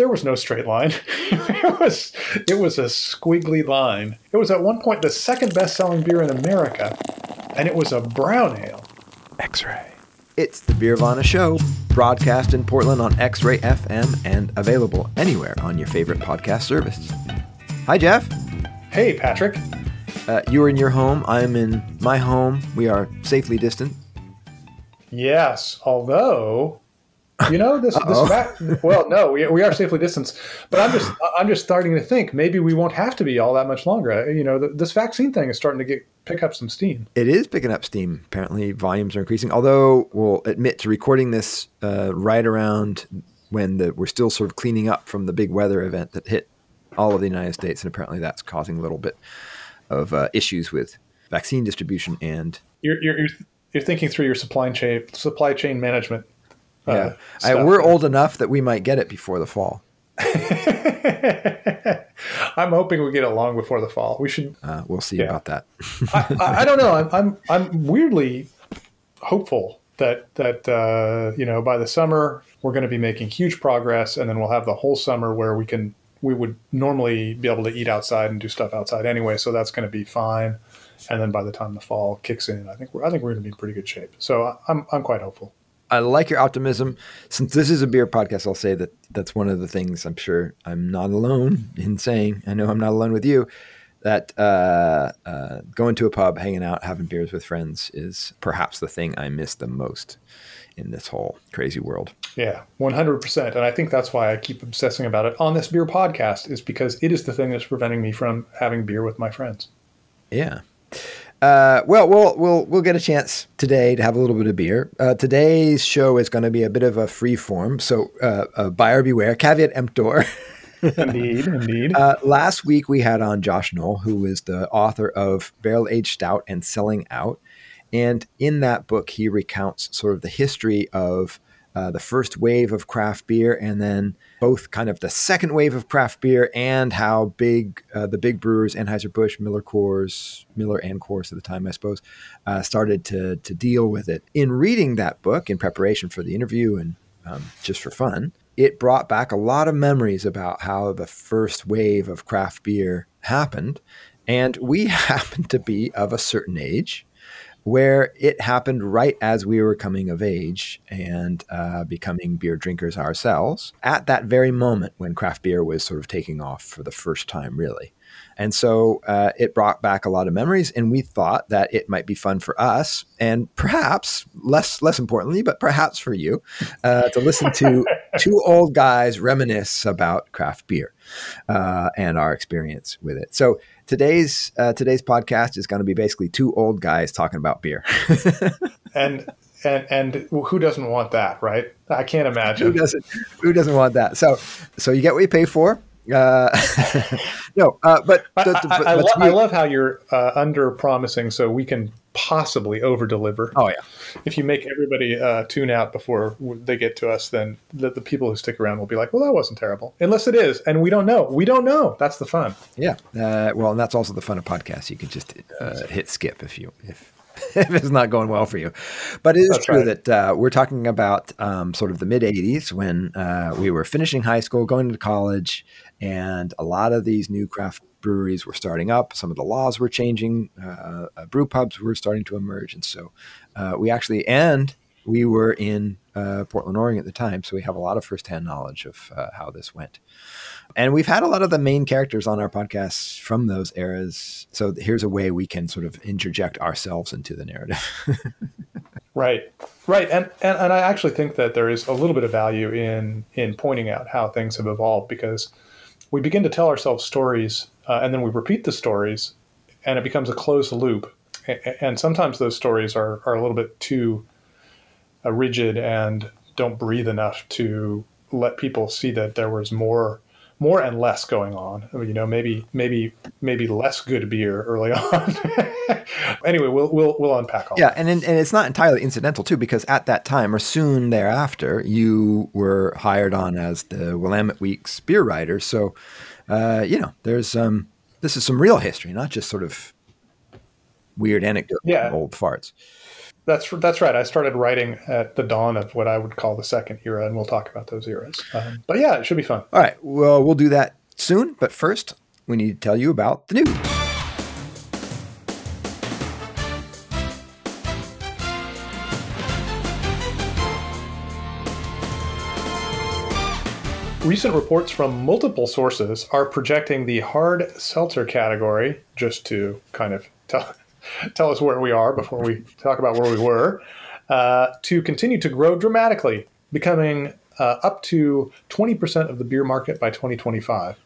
there was no straight line. It was a squiggly line. It was at one point the second best-selling beer in America, and it was a brown ale. X-Ray. It's the Beervana Show, broadcast in Portland on X-Ray FM and available anywhere on your favorite podcast service. Hi, Jeff. Hey, Patrick. You are in your home. I am in my home. We are safely distant. Yes, although... You know this fact. Well, no, we are safely distanced, but I'm just starting to think maybe we won't have to be all that much longer. You know, this vaccine thing is starting to pick up some steam. It is picking up steam. Apparently, volumes are increasing. Although we'll admit to recording this right around when we're still sort of cleaning up from the big weather event that hit all of the United States, and apparently that's causing a little bit of issues with vaccine distribution. And you're thinking through your supply chain management. Yeah, we're old enough that we might get it before the fall. I'm hoping we get it long before the fall. We should. We'll see about that. I don't know. I'm weirdly hopeful that you know, by the summer we're going to be making huge progress, and then we'll have the whole summer where we would normally be able to eat outside and do stuff outside anyway. So that's going to be fine. And then by the time the fall kicks in, I think we're going to be in pretty good shape. So I'm quite hopeful. I like your optimism. Since this is a beer podcast, I'll say that's one of the things I'm sure I'm not alone in saying. I know I'm not alone with you. That going to a pub, hanging out, having beers with friends is perhaps the thing I miss the most in this whole crazy world. Yeah, 100%. And I think that's why I keep obsessing about it on this beer podcast, is because it is the thing that's preventing me from having beer with my friends. Yeah. Well, we'll get a chance today to have a little bit of beer. Today's show is going to be a bit of a free form, so buyer beware, caveat emptor. Indeed. Last week we had on Josh Knoll, who is the author of Barrel Aged Stout and Selling Out, and in that book he recounts sort of the history of the first wave of craft beer, and then both kind of the second wave of craft beer, and how big the big brewers, Anheuser-Busch, Miller and Coors at the time, I suppose, started to deal with it. In reading that book in preparation for the interview and just for fun, it brought back a lot of memories about how the first wave of craft beer happened. And we happened to be of a certain age where it happened right as we were coming of age and becoming beer drinkers ourselves at that very moment when craft beer was sort of taking off for the first time, really. And so it brought back a lot of memories, and we thought that it might be fun for us, and perhaps, less importantly, but perhaps for you, to listen to two old guys reminisce about craft beer and our experience with it. So today's podcast is going to be basically two old guys talking about beer. And who doesn't want that, right? I can't imagine. Who doesn't want that? So you get what you pay for. I love how you're under promising so we can possibly over deliver. Oh yeah. If you make everybody tune out before they get to us, then the people who stick around will be like, well, that wasn't terrible, unless it is. And we don't know. That's the fun. Yeah. Well, and that's also the fun of podcasts. You can just hit skip if it's not going well for you. But it is true that we're talking about sort of the mid-'80s when we were finishing high school, going into college, and a lot of these new craft breweries were starting up. Some of the laws were changing. Brew pubs were starting to emerge. And so we were in Portland, Oregon at the time, so we have a lot of firsthand knowledge of how this went. And we've had a lot of the main characters on our podcasts from those eras. So here's a way we can sort of interject ourselves into the narrative. Right. And I actually think that there is a little bit of value in pointing out how things have evolved, because we begin to tell ourselves stories and then we repeat the stories and it becomes a closed loop. And sometimes those stories are a little bit too rigid and don't breathe enough to let people see that there was more and less going on. You know, maybe less good beer early on. Anyway, we'll unpack all. Yeah, and it's not entirely incidental too, because at that time or soon thereafter, you were hired on as the Willamette Week's beer writer. So, you know, there's this is some real history, not just sort of weird anecdote, old farts. That's right. I started writing at the dawn of what I would call the second era, and we'll talk about those eras. But yeah, it should be fun. All right. Well, we'll do that soon. But first, we need to tell you about the news. Recent reports from multiple sources are projecting the hard seltzer category, just to kind of tell us where we are before we talk about where we were, to continue to grow dramatically, becoming up to 20% of the beer market by 2025.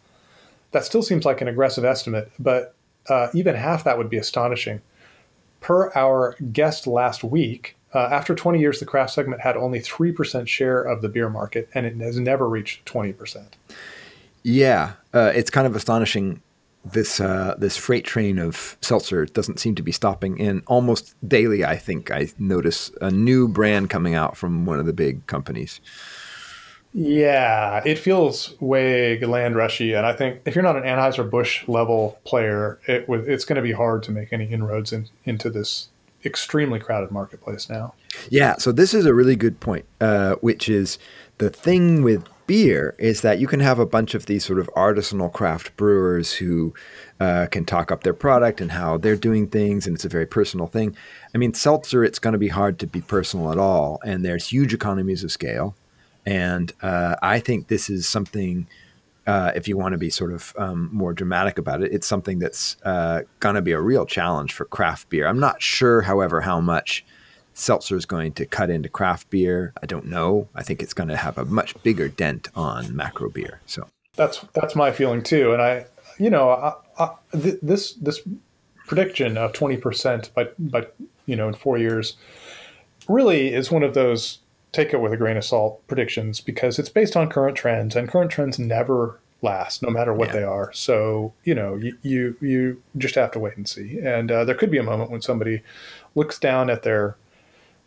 That still seems like an aggressive estimate, but even half that would be astonishing. Per our guest last week, after 20 years, the craft segment had only 3% share of the beer market, and it has never reached 20%. Yeah, it's kind of astonishing. This freight train of seltzer doesn't seem to be stopping, and almost daily, I think I notice a new brand coming out from one of the big companies. Yeah, it feels way land rushy, and I think if you're not an Anheuser-Busch level player, it's going to be hard to make any inroads into this extremely crowded marketplace now. Yeah, so this is a really good point, which is the thing with beer is that you can have a bunch of these sort of artisanal craft brewers who can talk up their product and how they're doing things, and it's a very personal thing. I mean, seltzer, it's going to be hard to be personal at all, and there's huge economies of scale. And I think this is something, if you want to be sort of more dramatic about it, it's something that's going to be a real challenge for craft beer. I'm not sure, however, how much seltzer is going to cut into craft beer. I don't know. I think it's going to have a much bigger dent on macro beer. So that's my feeling too. And I, you know, this prediction of 20% by you know in 4 years really is one of those take it with a grain of salt predictions, because it's based on current trends, and current trends never last, no matter what they are. So you know you just have to wait and see. And there could be a moment when somebody looks down at their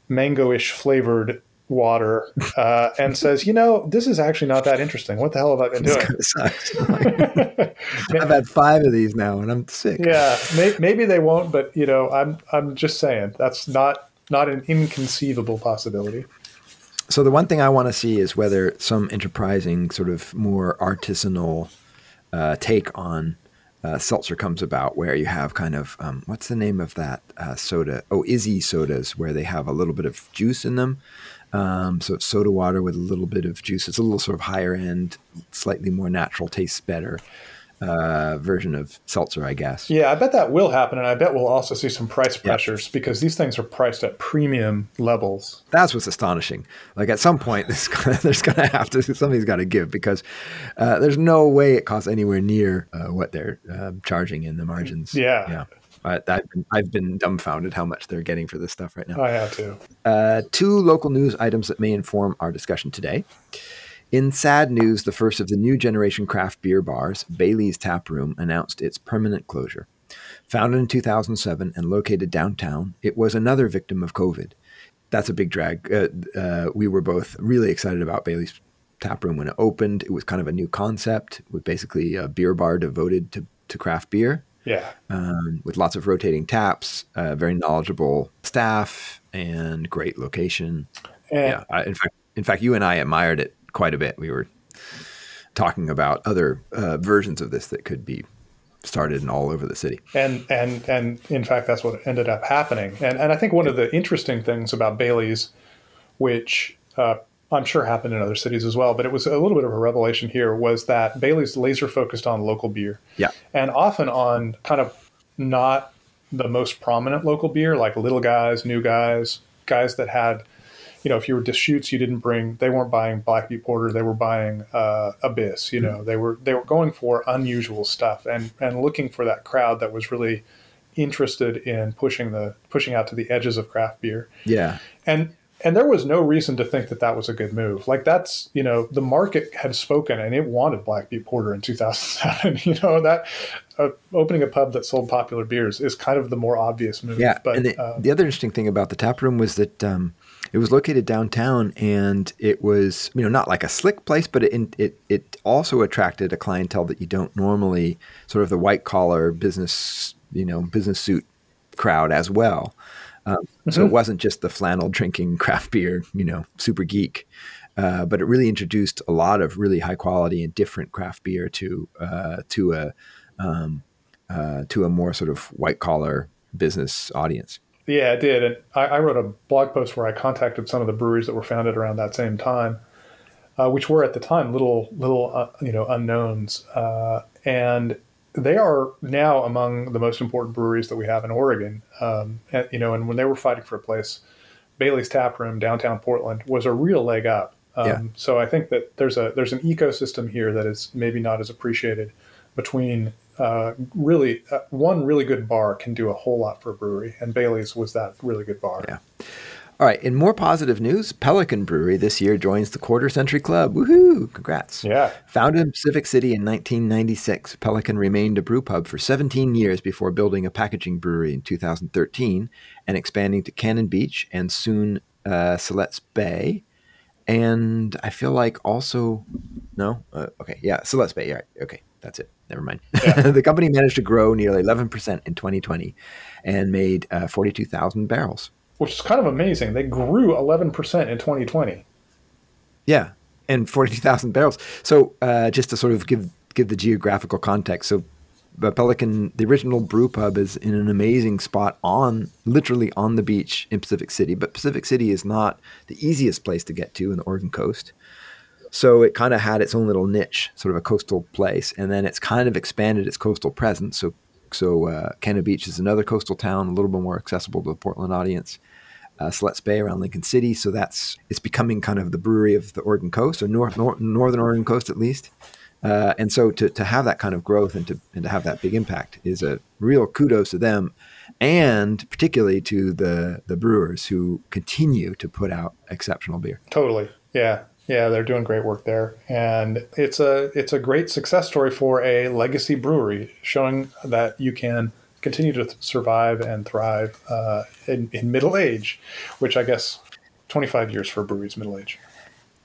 mango-ish flavored water and says, you know, this is actually not that interesting. What the hell have I been doing? I've had 5 of these now and I'm sick. Yeah, maybe they won't, but you know, I'm just saying that's not an inconceivable possibility. So the one thing I want to see is whether some enterprising sort of more artisanal take on seltzer comes about, where you have kind of what's the name of that soda? Oh, Izzy sodas, where they have a little bit of juice in them. So it's soda water with a little bit of juice. It's a little sort of higher end, slightly more natural, tastes better version of seltzer, I guess. Yeah, I bet that will happen, and I bet we'll also see some price pressures because these things are priced at premium levels. That's what's astonishing. Like at some point, there's going to have to something's got to give, because there's no way it costs anywhere near what they're charging in the margins. Yeah. I've been dumbfounded how much they're getting for this stuff right now. I have to. 2 local news items that may inform our discussion today. In sad news, the first of the new generation craft beer bars, Bailey's Tap Room, announced its permanent closure. Founded in 2007 and located downtown, it was another victim of COVID. That's a big drag. We were both really excited about Bailey's Tap Room when it opened. It was kind of a new concept with basically a beer bar devoted to craft beer. Yeah. With lots of rotating taps, very knowledgeable staff, and great location. Yeah. In fact, you and I admired it quite a bit. We were talking about other versions of this that could be started in all over the city. And in fact, that's what ended up happening. And I think one of the interesting things about Bailey's, which I'm sure happened in other cities as well, but it was a little bit of a revelation here, was that Bailey's laser focused on local beer. Yeah. And often on kind of not the most prominent local beer, like little guys, new guys that had, you know, if you were Deschutes, they weren't buying Black Butte Porter, they were buying Abyss, you know, they were going for unusual stuff and looking for that crowd that was really interested in pushing out to the edges of craft beer. Yeah. And there was no reason to think that was a good move. Like that's, you know, the market had spoken and it wanted Black Butte Porter in 2007. You know, that opening a pub that sold popular beers is kind of the more obvious move. Yeah. But, and the other interesting thing about the tap room was that, it was located downtown, and it was, you know, not like a slick place, but it also attracted a clientele that you don't normally, sort of the white collar business, you know, business suit crowd as well. So it wasn't just the flannel drinking craft beer, you know, super geek, but it really introduced a lot of really high quality and different craft beer to a more sort of white collar business audience. Yeah, it did. And I wrote a blog post where I contacted some of the breweries that were founded around that same time, which were at the time little unknowns. And they are now among the most important breweries that we have in Oregon. And when they were fighting for a place, Bailey's Tap Room, downtown Portland, was a real leg up. So I think that there's an ecosystem here that is maybe not as appreciated between one really good bar can do a whole lot for a brewery, and Bailey's was that really good bar. Yeah. All right. In more positive news, Pelican Brewery this year joins the Quarter Century Club. Woohoo! Congrats. Yeah. Founded in Pacific City in 1996, Pelican remained a brew pub for 17 years before building a packaging brewery in 2013 and expanding to Cannon Beach and soon Silet's Bay. And I feel like also, no? Okay. Yeah. Silet's Bay. Right. Okay. That's it. Never mind. Yeah. The company managed to grow nearly 11% in 2020 and made 42,000 barrels. Which is kind of amazing. They grew 11% in 2020. Yeah, and 42,000 barrels. So just to sort of give the geographical context. So Pelican, the original brew pub, is in an amazing spot literally on the beach in Pacific City. But Pacific City is not the easiest place to get to in the Oregon coast. So it kind of had its own little niche, sort of a coastal place, and then it's kind of expanded its coastal presence. So Cannon Beach is another coastal town, a little bit more accessible to the Portland audience. Silet's Bay around Lincoln City, so it's becoming kind of the brewery of the Oregon coast, or northern Oregon coast at least. And so to have that kind of growth and to have that big impact is a real kudos to them, and particularly to the brewers who continue to put out exceptional beer. Totally, yeah. Yeah, they're doing great work there, and it's a great success story for a legacy brewery, showing that you can continue to survive and thrive in middle age, which I guess 25 years for a brewery's middle age.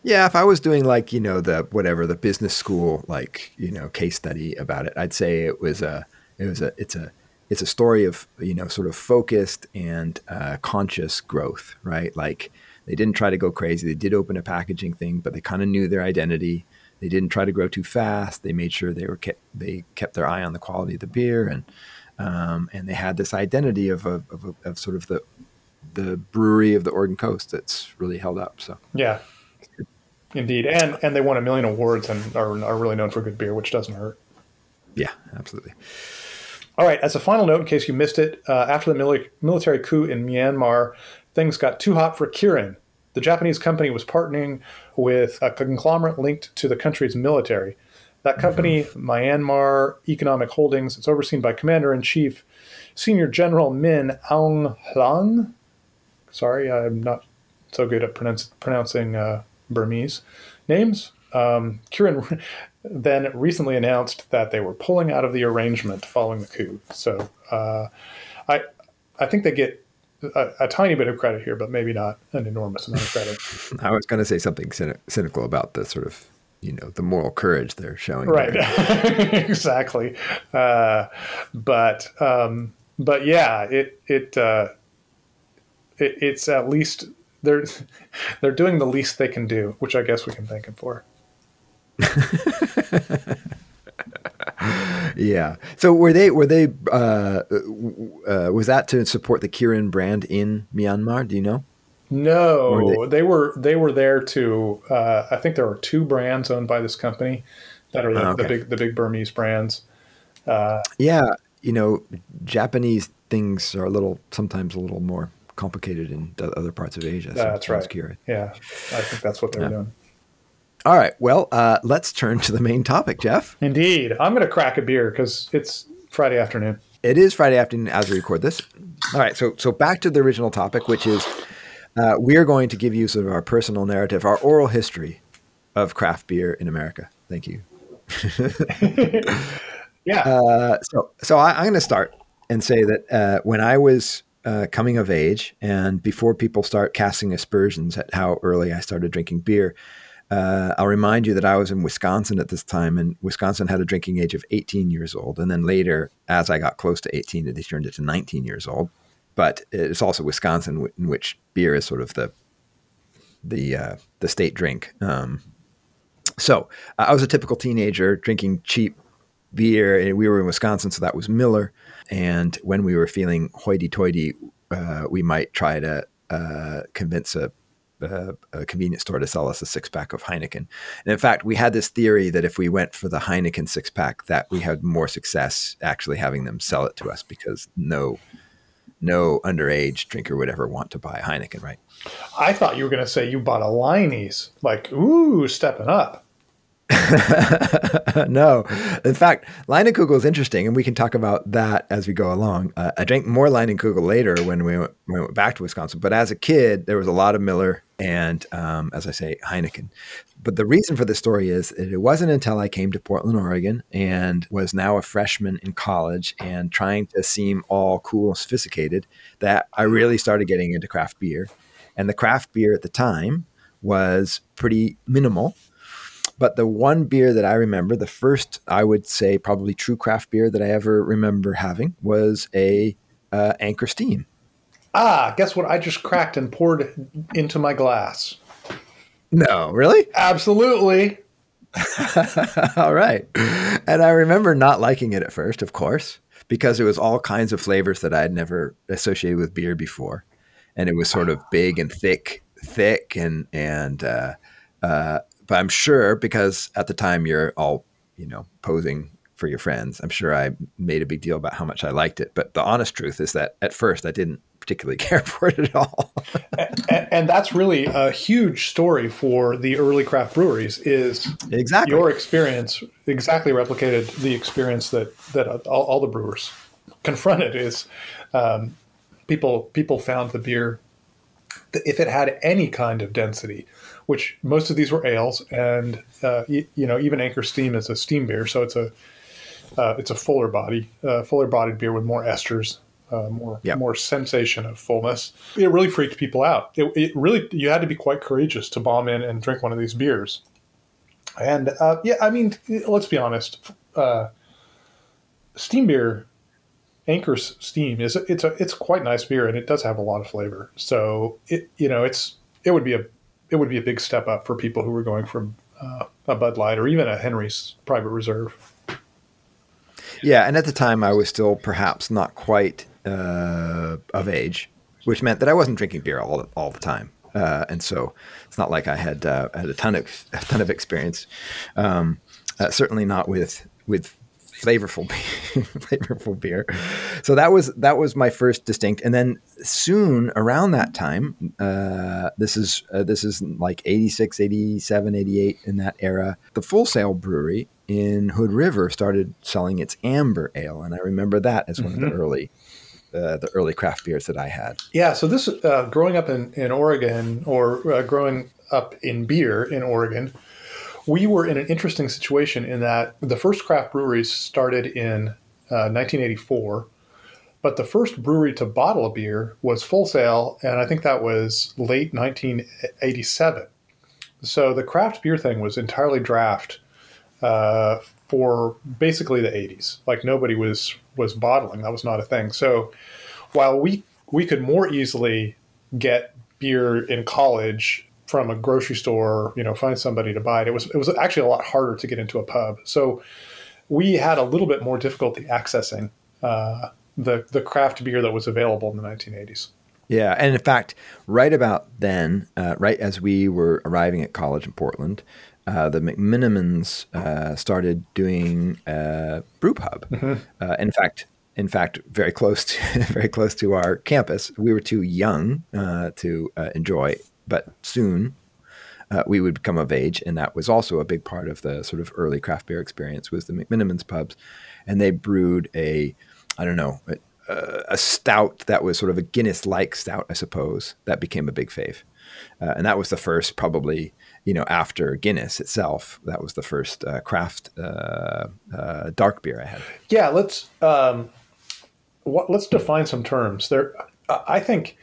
Yeah, if I was doing the business school case study about it, I'd say it's a story of sort of focused and conscious growth, right? They didn't try to go crazy. They did open a packaging thing, but they kind of knew their identity. They didn't try to grow too fast. They made sure they kept their eye on the quality of the beer, and they had this identity of sort of the brewery of the Oregon coast that's really held up. So yeah, indeed, and they won 1 million awards and are really known for good beer, which doesn't hurt. Yeah, absolutely. All right. As a final note, in case you missed it, after the military coup in Myanmar, things got too hot for Kirin. The Japanese company was partnering with a conglomerate linked to the country's military. That company, Myanmar Economic Holdings, it's overseen by Commander-in-Chief Senior General Min Aung Hlaing. Sorry, I'm not so good at pronouncing Burmese names. Kirin then recently announced that they were pulling out of the arrangement following the coup. So I think they get a tiny bit of credit here, but maybe not an enormous amount of credit. I was going to say something cynical about the sort of, the moral courage they're showing. Right. Exactly. But yeah, it's at least they're doing the least they can do, which I guess we can thank them for. Yeah. So was that to support the Kirin brand in Myanmar? Do you know? No, they were there to, I think there are two brands owned by this company that are the big Burmese brands. Japanese things are sometimes a little more complicated in other parts of Asia. That's right. Kirin. Yeah. I think that's what they're doing. All right. Well, let's turn to the main topic, Jeff. Indeed. I'm going to crack a beer because it's Friday afternoon. It is Friday afternoon as we record this. All right. So back to the original topic, which is we are going to give you sort of our personal narrative, our oral history of craft beer in America. Thank you. Yeah. So I'm going to start and say that when I was coming of age, and before people start casting aspersions at how early I started drinking beer, I'll remind you that I was in Wisconsin at this time, and Wisconsin had a drinking age of 18 years old. And then later, as I got close to 18, they turned it to 19 years old. But it's also Wisconsin, in which beer is sort of the state drink. So I was a typical teenager drinking cheap beer, and we were in Wisconsin, so that was Miller. And when we were feeling hoity-toity, we might try to convince a convenience store to sell us a six-pack of Heineken. And in fact, we had this theory that if we went for the Heineken six-pack, that we had more success actually having them sell it to us, because no underage drinker would ever want to buy Heineken, right? I thought you were going to say you bought a Leine's, like, ooh, stepping up. No. In fact, Leinenkugel is interesting, and we can talk about that as we go along. I drank more Leinenkugel later when we went back to Wisconsin. But as a kid, there was a lot of Miller and, as I say, Heineken. But the reason for this story is it wasn't until I came to Portland, Oregon, and was now a freshman in college and trying to seem all cool and sophisticated, that I really started getting into craft beer. And the craft beer at the time was pretty minimal. But the one beer that I remember, the first, I would say, probably true craft beer that I ever remember having was a Anchor Steam. Ah, guess what I just cracked and poured into my glass? No, really? Absolutely. All right. And I remember not liking it at first, of course, because it was all kinds of flavors that I had never associated with beer before. And it was sort of big and thick and but I'm sure, because at the time you're all, posing for your friends, I'm sure I made a big deal about how much I liked it. But the honest truth is that at first I didn't particularly care for it at all. and that's really a huge story for the early craft breweries, is exactly your experience exactly replicated the experience that all the brewers confronted, is people found the beer, if it had any kind of density, which most of these were ales, and even Anchor Steam is a steam beer, so it's a fuller bodied beer with more esters, more sensation of fullness. It really freaked people out. It really, you had to be quite courageous to bomb in and drink one of these beers. And let's be honest, steam beer, Anchor Steam, it's quite nice beer, and it does have a lot of flavor. So it would be a big step up for people who were going from a Bud Light or even a Henry's Private Reserve. Yeah, and at the time I was still perhaps not quite of age, which meant that I wasn't drinking beer all the time, and so it's not like I had had a ton of experience. Certainly not with flavorful beer. So that was my first distinct. And then soon around that time, this is like 86, 87, 88, in that era, the Full Sail Brewery in Hood River started selling its amber ale. And I remember that as one of the early craft beers that I had. Yeah. So this, growing up in Oregon, or growing up in beer in Oregon, we were in an interesting situation in that the first craft breweries started in 1984, but the first brewery to bottle a beer was Full Sail, and I think that was late 1987. So the craft beer thing was entirely draft for basically the 80s. Like, nobody was bottling. That was not a thing. So while we could more easily get beer in college from a grocery store, find somebody to buy it, it was actually a lot harder to get into a pub. So we had a little bit more difficulty accessing the craft beer that was available in the 1980s. Yeah. And in fact, right about then, right as we were arriving at college in Portland, the McMenamins started doing a brew pub. Mm-hmm. In fact, very close to our campus. We were too young to enjoy, but soon we would become of age. And that was also a big part of the sort of early craft beer experience, was the McMenamins pubs. And they brewed a stout that was sort of a Guinness-like stout, I suppose, that became a big fave. And that was the first, probably, after Guinness itself, that was the first craft dark beer I had. Yeah, let's define some terms there. I think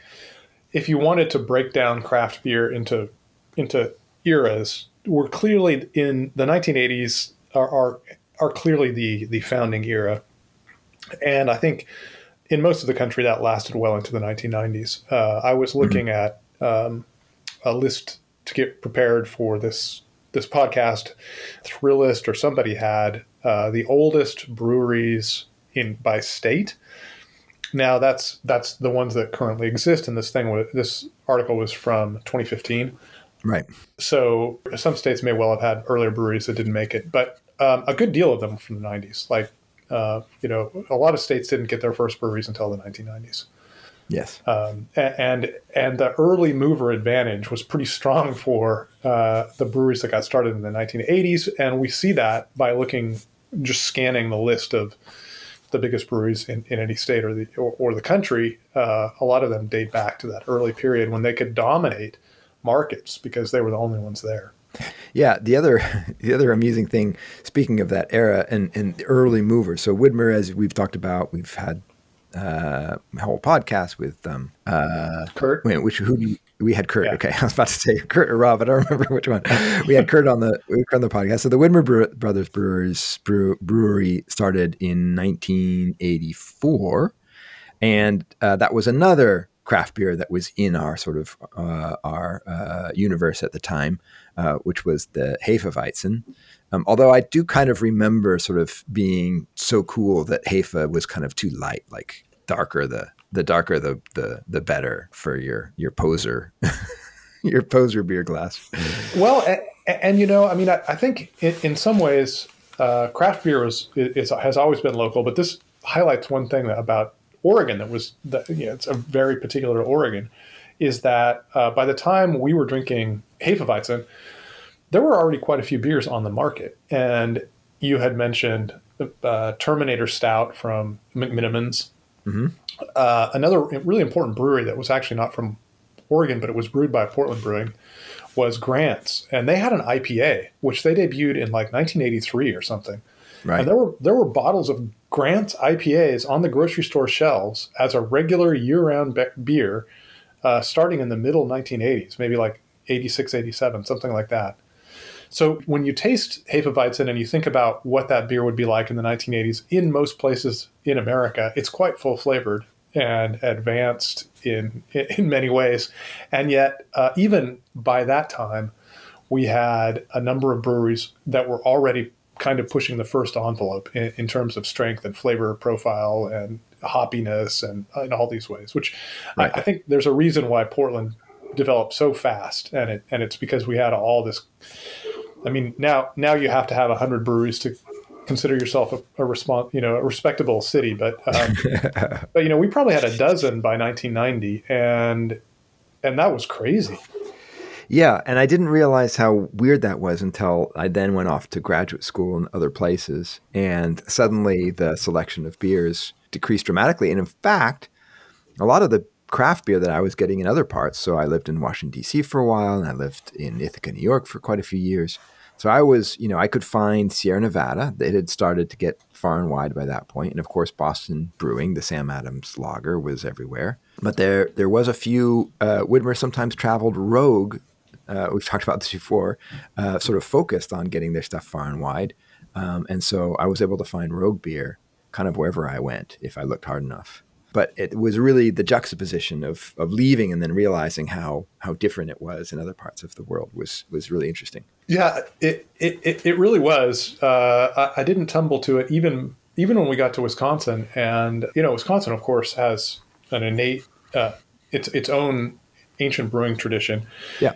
if you wanted to break down craft beer into eras, we're clearly in the 1980s are clearly the founding era. And I think in most of the country, that lasted well into the 1990s. I was looking at a list to get prepared for this podcast. Thrillist or somebody had the oldest breweries in by state. Now that's the ones that currently exist, and this article was from 2015. Right. So some states may well have had earlier breweries that didn't make it, but a good deal of them from the 90s. Like, a lot of states didn't get their first breweries until the 1990s. Yes. And the early mover advantage was pretty strong for the breweries that got started in the 1980s. And we see that by scanning the list of the biggest breweries in any state or the country. A lot of them date back to that early period when they could dominate markets because they were the only ones there. Yeah. The other amusing thing, speaking of that era and early movers. So Widmer, as we've talked about, we've had a whole podcast with Kurt. We had Kurt. Yeah. Okay, I was about to say Kurt or Rob. I don't remember which one. We had Kurt on the podcast. So the Widmer Brothers Brewery started in 1984, and that was another craft beer that was in our sort of our universe at the time, which was the Hefeweizen. Although I do kind of remember sort of being so cool that Hefe was kind of too light, like darker the better for your poser, your poser beer glass. Well, and I think in some ways craft beer has always been local, but this highlights one thing about Oregon it's a very particular Oregon, is that by the time we were drinking Hefeweizen, there were already quite a few beers on the market. And you had mentioned Terminator Stout from McMenamins. Mm-hmm. Another really important brewery that was actually not from Oregon, but it was brewed by Portland Brewing, was Grant's. And they had an IPA, which they debuted in like 1983 or something. Right. And there were bottles of Grant's IPAs on the grocery store shelves as a regular year-round beer starting in the middle 1980s, maybe like 86, 87, something like that. So when you taste Hefeweizen and you think about what that beer would be like in the 1980s, in most places in America, it's quite full-flavored and advanced in many ways. And yet, even by that time, we had a number of breweries that were already kind of pushing the first envelope in terms of strength and flavor profile and hoppiness and in all these ways, which right. I think there's a reason why Portland developed so fast, and it's because we had all this. I mean, now you have to have 100 breweries to consider yourself a respectable city, but we probably had a dozen by 1990, and that was crazy. Yeah, and I didn't realize how weird that was until I then went off to graduate school and other places, and suddenly the selection of beers decreased dramatically. And in fact, a lot of the craft beer that I was getting in other parts, so I lived in Washington, D.C. for a while, and I lived in Ithaca, New York for quite a few years. So I was, I could find Sierra Nevada. It had started to get far and wide by that point. And of course, Boston Brewing, the Sam Adams lager, was everywhere. But there was a few, Widmer sometimes traveled Rogue, we've talked about this before, sort of focused on getting their stuff far and wide. And so I was able to find Rogue beer kind of wherever I went if I looked hard enough. But it was really the juxtaposition of leaving and then realizing how different it was in other parts of the world was really interesting. Yeah, it really was. I didn't tumble to it even when we got to Wisconsin. And, Wisconsin, of course, has an innate, its own ancient brewing tradition, yeah,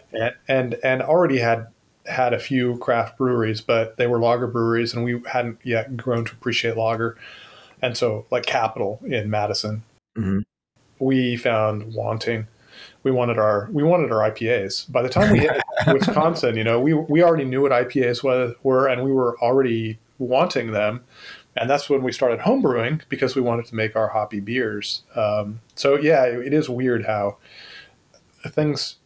and already had a few craft breweries, but they were lager breweries, and we hadn't yet grown to appreciate lager. And so, like Capital in Madison, mm-hmm. we found wanting. We wanted our IPAs. By the time we hit Wisconsin, we already knew what IPAs were, and we were already wanting them. And that's when we started homebrewing because we wanted to make our hoppy beers. So yeah, it is weird how things,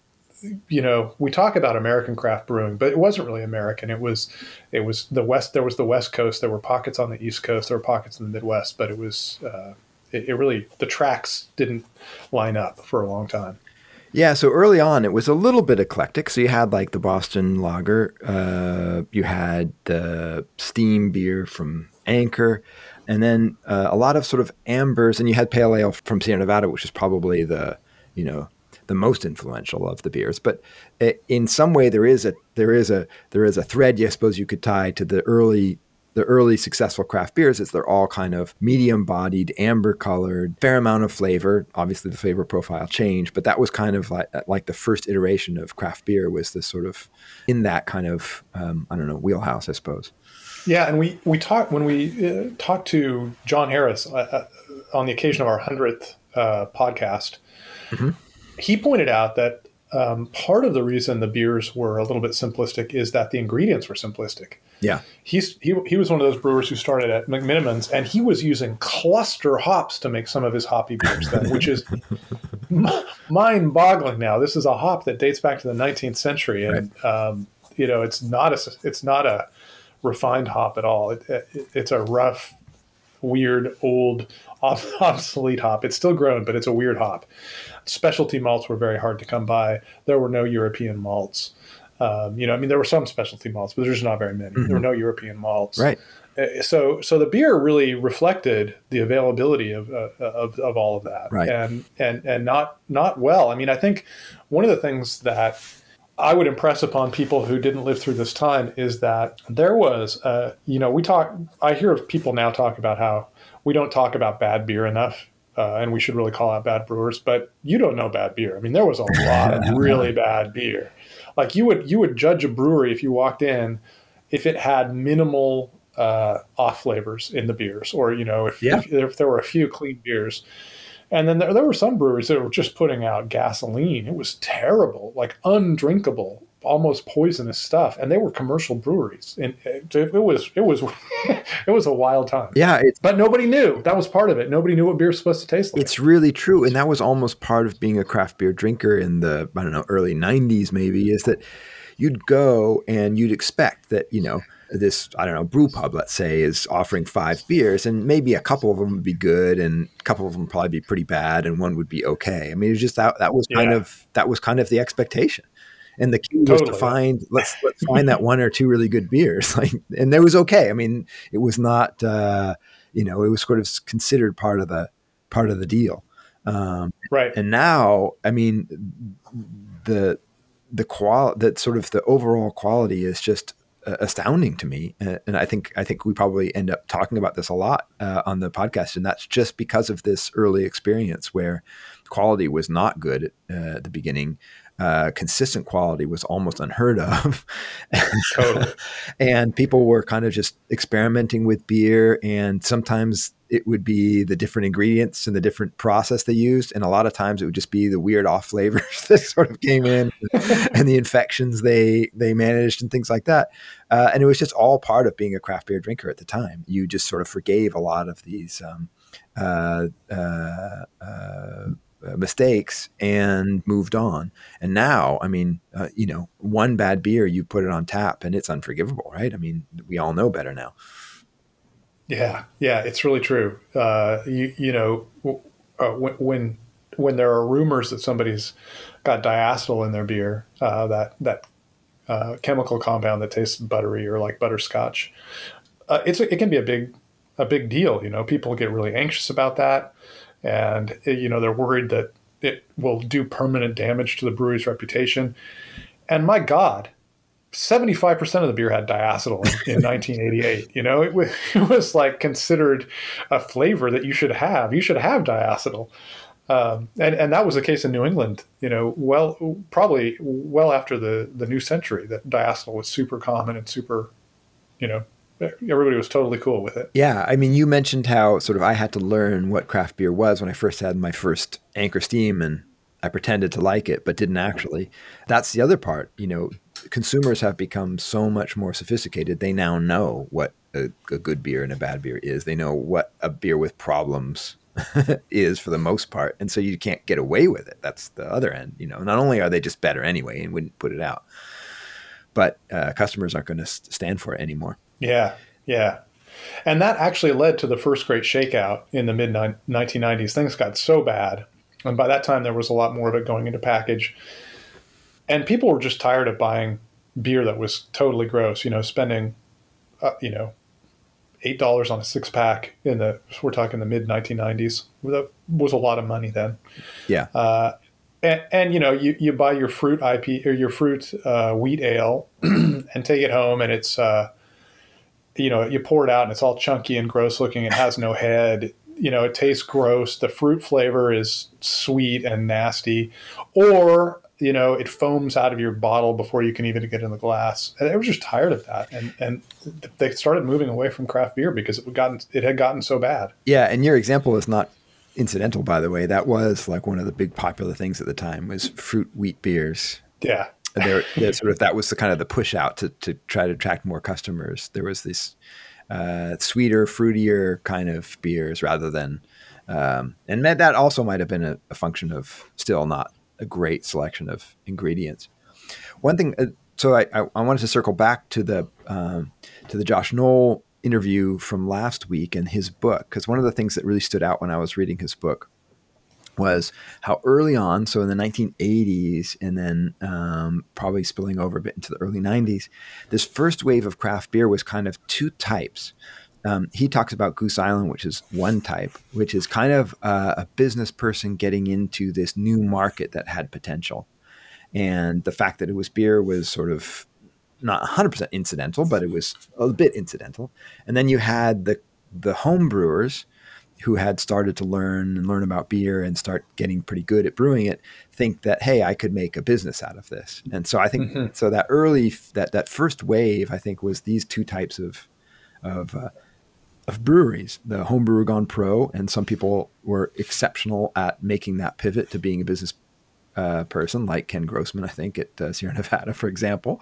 we talk about American craft brewing, but it wasn't really American. It was the West. There was the West Coast. There were pockets on the East Coast. There were pockets in the Midwest, but it was, it really, the tracks didn't line up for a long time. Yeah, so early on, it was a little bit eclectic. So you had like the Boston lager, you had the steam beer from Anchor, and then a lot of sort of ambers, and you had pale ale from Sierra Nevada, which is probably the, you know, the most influential of the beers. But in some way, there is a thread, I suppose, you could tie to the early successful craft beers is they're all kind of medium-bodied, amber-colored, fair amount of flavor. Obviously, the flavor profile changed, but that was kind of like the first iteration of craft beer was this sort of in that kind of, wheelhouse, I suppose. Yeah, and we talked to John Harris on the occasion of our 100th podcast. Mm-hmm. He pointed out that part of the reason the beers were a little bit simplistic is that the ingredients were simplistic. Yeah, he was one of those brewers who started at McMenamins, and he was using cluster hops to make some of his hoppy beers, then, which is mind-boggling. Now, this is a hop that dates back to the 19th century, and right. It's not a refined hop at all. It's a rough, weird, old, obsolete hop. It's still grown, but it's a weird hop. Specialty malts were very hard to come by. There were no European malts. There were some specialty malts, but there's not very many. Mm-hmm. There were no European malts. Right. So the beer really reflected the availability of all of that. Right. And not well. I mean, I think one of the things that I would impress upon people who didn't live through this time is that there was, I hear people now talk about how we don't talk about bad beer enough. And we should really call out bad brewers, but you don't know bad beer. I mean, there was a lot of really bad beer. Like you would judge a brewery if you walked in, if it had minimal off flavors in the beers, or if there were a few clean beers. And then there were some breweries that were just putting out gasoline. It was terrible, like undrinkable, almost poisonous stuff, and they were commercial breweries, and it was it was a wild time. Yeah, but nobody knew. That was part of it. Nobody knew what beer was supposed to taste like. It's really true, and that was almost part of being a craft beer drinker in the early 90s maybe, is that you'd go and you'd expect that this brew pub, let's say, is offering 5 beers, and maybe a couple of them would be good, and a couple of them would probably be pretty bad, and one would be okay. I mean, it's just that was kind of the expectation. And the key was to find, let's find that one or two really good beers. And there was okay. I mean, it was not, it was sort of considered part of the deal. Right. And now, I mean, the overall quality is just astounding to me. And I think we probably end up talking about this a lot on the podcast. And that's just because of this early experience where quality was not good at the beginning. Consistent quality was almost unheard of. Totally. And people were kind of just experimenting with beer, and sometimes it would be the different ingredients and the different process they used, and a lot of times it would just be the weird off flavors that sort of came in and the infections they managed and things like that. And it was just all part of being a craft beer drinker at the time. You just sort of forgave a lot of these mistakes and moved on. And now, I mean, one bad beer, you put it on tap and it's unforgivable, right? I mean, we all know better now. Yeah, it's really true. When there are rumors that somebody's got diacetyl in their beer, that chemical compound that tastes buttery or like butterscotch, it can be a big deal. People get really anxious about that. And, they're worried that it will do permanent damage to the brewery's reputation. And my God, 75% of the beer had diacetyl in 1988. It was like considered a flavor that you should have. You should have diacetyl. And that was the case in New England, probably after the new century, that diacetyl was super common and super, everybody was totally cool with it. Yeah. I mean, you mentioned how sort of I had to learn what craft beer was when I first had my first Anchor Steam, and I pretended to like it, but didn't actually. That's the other part. Consumers have become so much more sophisticated. They now know what a good beer and a bad beer is. They know what a beer with problems is for the most part. And so you can't get away with it. That's the other end. Not only are they just better anyway and wouldn't put it out, but customers aren't going to stand for it anymore. Yeah. And that actually led to the first great shakeout in the mid-1990s. Things got so bad And by that time, there was a lot more of it going into package. And people were just tired of buying beer that was totally gross, you know, spending, $8 on a six pack we're talking the mid 1990s. That was a lot of money then. Yeah. And you buy your fruit IP or your fruit wheat ale and take it home, and it's you pour it out and it's all chunky and gross looking. It has no head. You know, it tastes gross. The fruit flavor is sweet and nasty, or it foams out of your bottle before you can even get in the glass. And I was just tired of that, and they started moving away from craft beer because it had gotten so bad. Yeah, and your example is not incidental, by the way. That was like one of the big popular things at the time was fruit wheat beers. Yeah, they're sort of, that was the kind of the push out to try to attract more customers. There was this sweeter, fruitier kind of beers rather than, and that also might have been a function of still not a great selection of ingredients. One thing, so I wanted to circle back to the Josh Knoll interview from last week and his book, because one of the things that really stood out when I was reading his book was how early on, so in the 1980s and then probably spilling over a bit into the early 90s, this first wave of craft beer was kind of two types. He talks about Goose Island, which is one type, which is kind of a business person getting into this new market that had potential. And the fact that it was beer was sort of not 100% incidental, but it was a bit incidental. And then you had the home brewers who had started to learn about beer and start getting pretty good at brewing it, think that, hey, I could make a business out of this. And so I think so that early, that first wave, I think, was these two types of breweries, the home brewer gone pro, and some people were exceptional at making that pivot to being a business person, like Ken Grossman, I think, at Sierra Nevada, for example.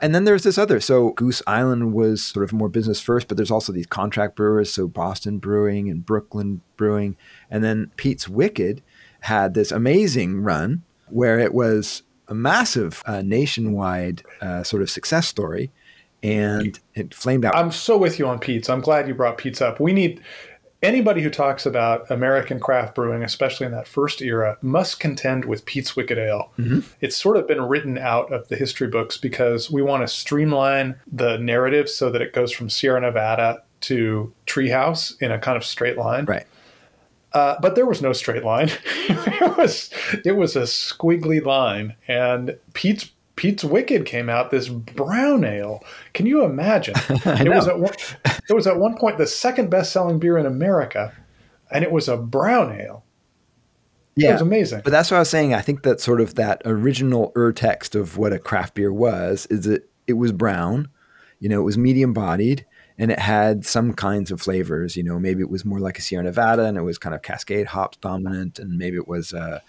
And then there's this other. So Goose Island was sort of more business first, but there's also these contract brewers, so Boston Brewing and Brooklyn Brewing. And then Pete's Wicked had this amazing run where it was a massive nationwide sort of success story. And it flamed out. I'm so with you on Pete's. I'm glad you brought Pete's up. We need anybody who talks about American craft brewing, especially in that first era, must contend with Pete's Wicked Ale. Mm-hmm. It's sort of been written out of the history books because we want to streamline the narrative so that it goes from Sierra Nevada to Treehouse in a kind of straight line. Right. But there was no straight line. It was a squiggly line, and Pete's Wicked came out, this brown ale. Can you imagine? It was at one point the second best-selling beer in America, and it was a brown ale. Yeah. It was amazing. But that's what I was saying. I think that sort of that original text of what a craft beer was is that it was brown, it was medium-bodied, and it had some kinds of flavors. Maybe it was more like a Sierra Nevada, and it was kind of Cascade hops dominant, and maybe it was a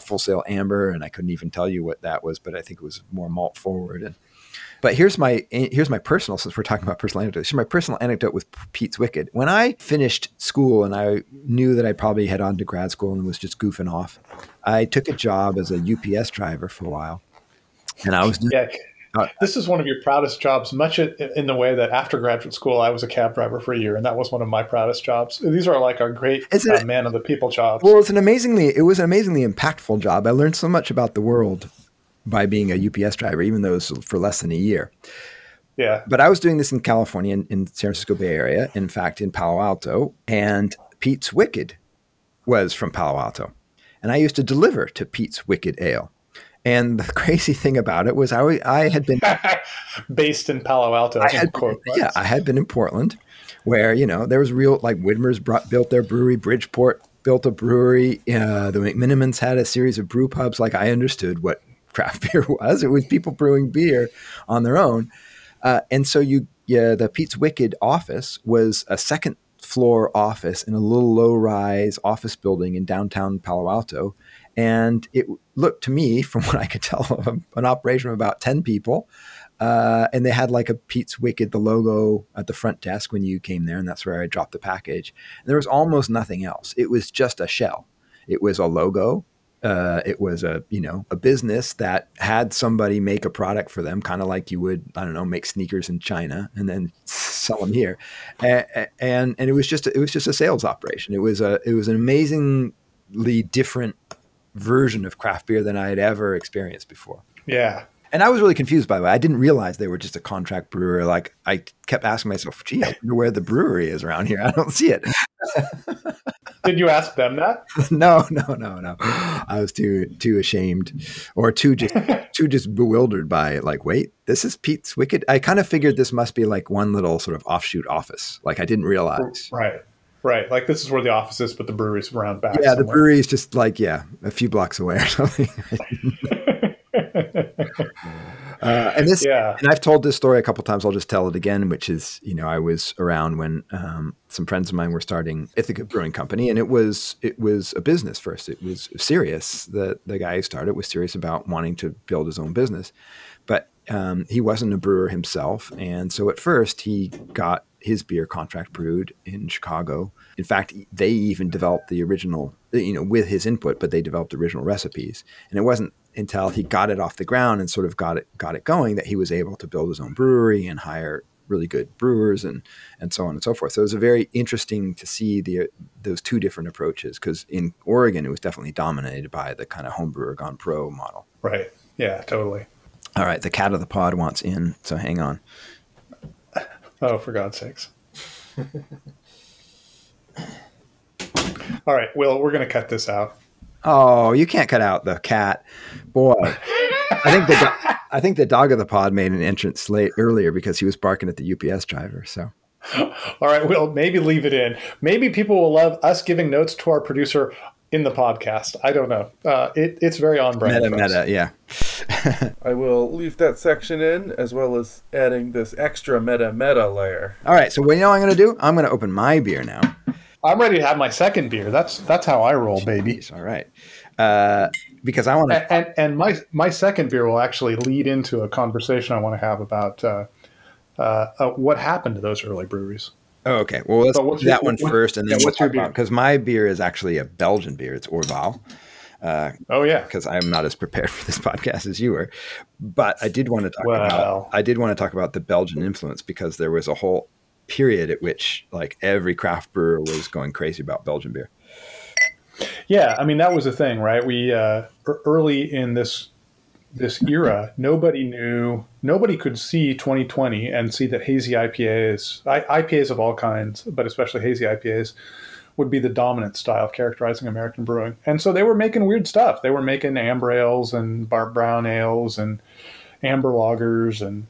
Full Sail amber, and I couldn't even tell you what that was, but I think it was more malt forward. But here's my personal, since we're talking about personal anecdotes, here's my personal anecdote with Pete's Wicked. When I finished school and I knew that I probably head on to grad school and was just goofing off, I took a job as a UPS driver for a while, and I was this is one of your proudest jobs, much in the way that after graduate school, I was a cab driver for a year, and that was one of my proudest jobs. These are like our great man of the people jobs. Well, it was an amazingly impactful job. I learned so much about the world by being a UPS driver, even though it was for less than a year. Yeah. But I was doing this in California, in San Francisco Bay Area, in fact, in Palo Alto, and Pete's Wicked was from Palo Alto. And I used to deliver to Pete's Wicked Ale. And the crazy thing about it was I had been based in Palo Alto. I had been in Portland where, there was real, like Widmer's built their brewery, Bridgeport built a brewery. The McMenamins had a series of brew pubs. Like I understood what craft beer was. It was people brewing beer on their own. And so the Pete's Wicked office was a second floor office in a little low rise office building in downtown Palo Alto. And it looked to me, from what I could tell, an operation of about 10 people. And they had like a Pete's Wicked, the logo at the front desk when you came there. And that's where I dropped the package. And there was almost nothing else. It was just a shell. It was a logo. It was a business that had somebody make a product for them, kind of like you would, I don't know, make sneakers in China and then sell them here. And it was just a sales operation. It was an amazing different version of craft beer than I had ever experienced before. Yeah. And I was really confused, by the way. I didn't realize they were just a contract brewer. Like, I kept asking myself, gee, I wonder where the brewery is around here. I don't see it. Did you ask them that? No. I was too ashamed or too just bewildered by it. Like, wait, this is Pete's Wicked? I kind of figured this must be like one little sort of offshoot office. Like, I didn't realize. Right. Like, this is where the office is, but the brewery's around back. Yeah, somewhere. The brewery is just like, a few blocks away or something. And I've told this story a couple times. I'll just tell it again, which is, I was around when some friends of mine were starting Ithaca Brewing Company, and it was a business first. It was serious. The guy who started was serious about wanting to build his own business, but he wasn't a brewer himself, and so at first he got his beer contract brewed in Chicago. In fact, they even developed the original, with his input, but they developed original recipes, and it wasn't until he got it off the ground and sort of got it going that he was able to build his own brewery and hire really good brewers and so on and so forth. So it was a very interesting to see those two different approaches, because in Oregon, it was definitely dominated by the kind of homebrewer gone pro model. Right. Yeah, totally. All right. The cat of the pod wants in, so hang on. Oh, for God's sakes. All right, Will, we're going to cut this out. Oh, you can't cut out the cat. Boy, I think the dog of the pod made an entrance late earlier because he was barking at the UPS driver. So, all right, Will, maybe leave it in. Maybe people will love us giving notes to our producer in the podcast. I don't know. It's very on brand. Meta, yeah. I will leave that section in, as well as adding this extra meta layer. All right, so what I'm going to do? I'm going to open my beer now. I'm ready to have my second beer. That's how I roll, baby. Jeez, all right, because I want to. And my second beer will actually lead into a conversation I want to have about what happened to those early breweries. Oh, okay. Well, let's do that one first, and then what's your beer? Because my beer is actually a Belgian beer. It's Orval. Oh yeah. Because I'm not as prepared for this podcast as you were, but I did want to talk about the Belgian influence, because there was a whole period at which like every craft brewer was going crazy about Belgian beer. Yeah. I mean, that was the thing, right? We, early in this era, nobody could see 2020 and see that hazy IPAs, IPAs of all kinds, but especially hazy IPAs, would be the dominant style characterizing American brewing. And so they were making weird stuff. They were making amber ales and brown ales and amber lagers and,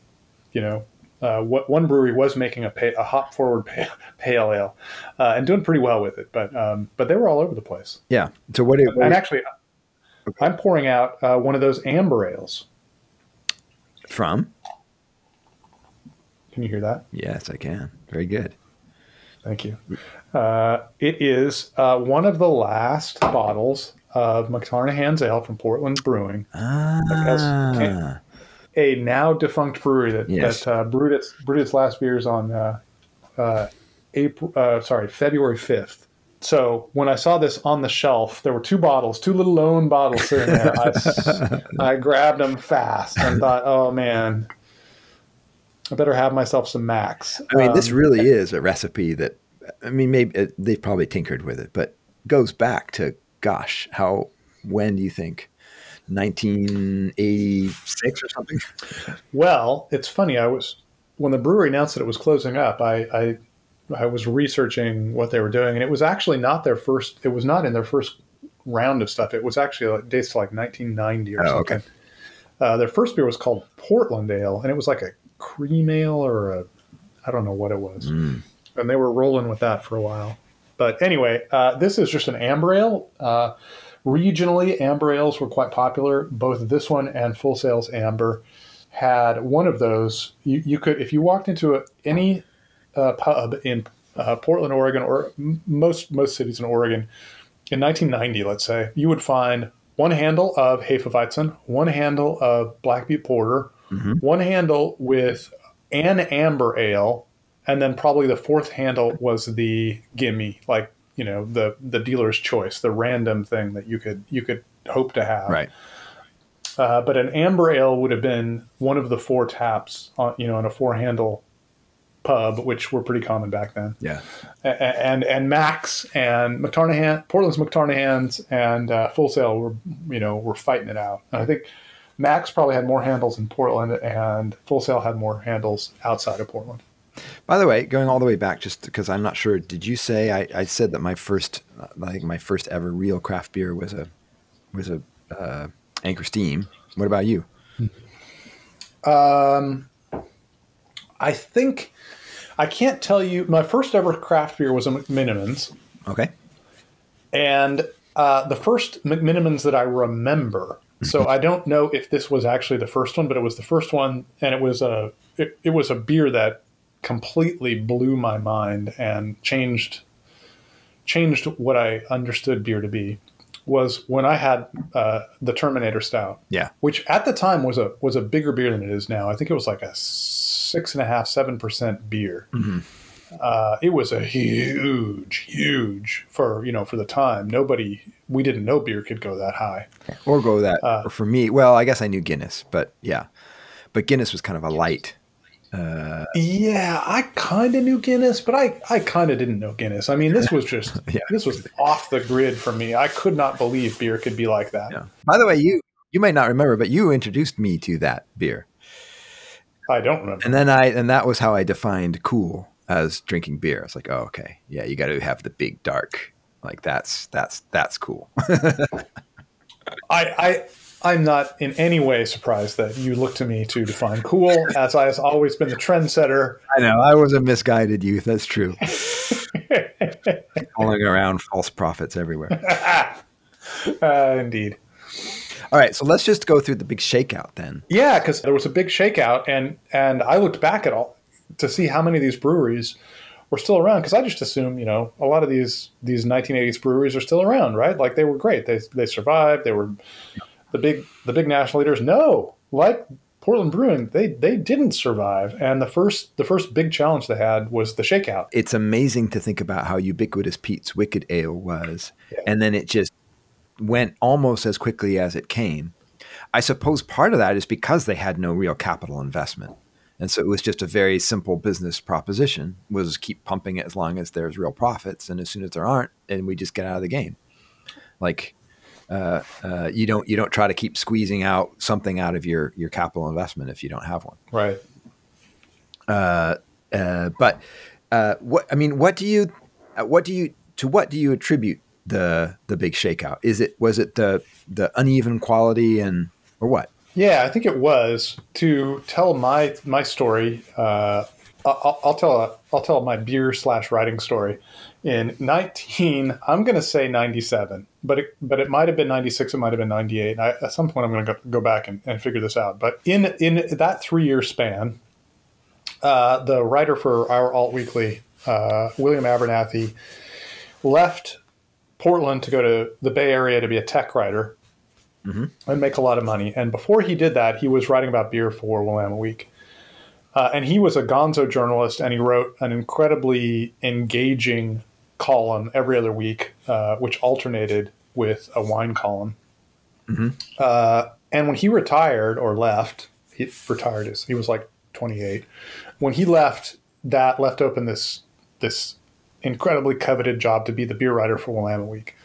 what one brewery was making a hop forward pale ale, and doing pretty well with it, but they were all over the place. Yeah. So what? I'm pouring out one of those amber ales. From? Can you hear that? Yes, I can. Very good. Thank you. It is one of the last bottles of McTarnahan's ale from Portland Brewing. Ah. A now defunct brewery that brewed its last beers on February 5th. So when I saw this on the shelf, there were two little lone bottles sitting there. I grabbed them fast and thought, oh man, I better have myself some Max. I mean, this really is a recipe that, I mean, maybe they've probably tinkered with it, but goes back to, gosh, when do you think? 1986 or something. Well, it's funny. When the brewery announced that it was closing up, I was researching what they were doing, and it was actually not their first. It was not in their first round of stuff. It was actually dates to like 1990 or something. Okay. Their first beer was called Portland Ale, and it was like a cream ale or I don't know what it was. Mm. And they were rolling with that for a while. But anyway, this is just an amber ale. Regionally, amber ales were quite popular. Both this one and Full Sail's Amber had one of those. You could, if you walked into any pub in Portland, Oregon, or most cities in Oregon in 1990, let's say, you would find one handle of Hefeweizen, one handle of Black Butte Porter, mm-hmm. one handle with an amber ale, and then probably the fourth handle was the gimme, like, the dealer's choice, the random thing that you could hope to have. Right. But an amber ale would have been one of the four taps on, on a four handle pub, which were pretty common back then. Yeah. And Max and McTarnahan, Portland's McTarnahan's and Full Sail were fighting it out. And I think Max probably had more handles in Portland, and Full Sail had more handles outside of Portland. By the way, going all the way back, just because I'm not sure, did you say I said that my first ever real craft beer was a Anchor Steam? What about you? I think I can't tell you. My first ever craft beer was a McMenamins. Okay. And the first McMenamins that I remember. So I don't know if this was actually the first one, but it was the first one, and it was a beer that completely blew my mind and changed what I understood beer to be. Was when I had the Terminator Stout, yeah, which at the time was a bigger beer than it is now. I think it was like a 6.5%, 7% beer. Mm-hmm. It was a huge for the time. We didn't know beer could go that high or go that. For me, well, I guess I knew Guinness, but Guinness was kind of a light. I kind of knew Guinness, but I kind of didn't know Guinness. I mean, this was off the grid for me. I could not believe beer could be like that. Yeah. By the way, you might not remember, but you introduced me to that beer. I don't remember. And then that was how I defined cool as drinking beer. I was like, oh, okay. Yeah. You got to have the big dark. Like that's cool. I'm not in any way surprised that you look to me to define cool, as I have always been the trendsetter. I know. I was a misguided youth. That's true. Following around false prophets everywhere. Indeed. All right. So let's just go through the big shakeout then. Yeah, because there was a big shakeout, and I looked back at all to see how many of these breweries were still around, because I just assume, a lot of these 1980s breweries are still around, right? Like, they were great. They survived. They were... The big national leaders, no, like Portland Brewing, they didn't survive. And the first big challenge they had was the shakeout. It's amazing to think about how ubiquitous Pete's Wicked Ale was. Yeah. And then it just went almost as quickly as it came. I suppose part of that is because they had no real capital investment. And so it was just a very simple business proposition, was keep pumping it as long as there's real profits. And as soon as there aren't, and we just get out of the game. Like... you don't try to keep squeezing out something out of your capital investment if you don't have one. Right. What do you attribute the big shakeout? Was it the uneven quality or what? Yeah, I think it was. To tell my story, I'll tell my beer / writing story. In 97, but it might have been 96, it might have been 98. At some point, I'm going to go back and figure this out. But in that 3-year span, the writer for our Alt Weekly, William Abernathy, left Portland to go to the Bay Area to be a tech writer, mm-hmm. and make a lot of money. And before he did that, he was writing about beer for Willamette Week. And he was a gonzo journalist, and he wrote an incredibly engaging column every other week, which alternated with a wine column. Mm-hmm. And when he retired or left, he was like 28. When he left, that left open this incredibly coveted job to be the beer writer for Willamette Week.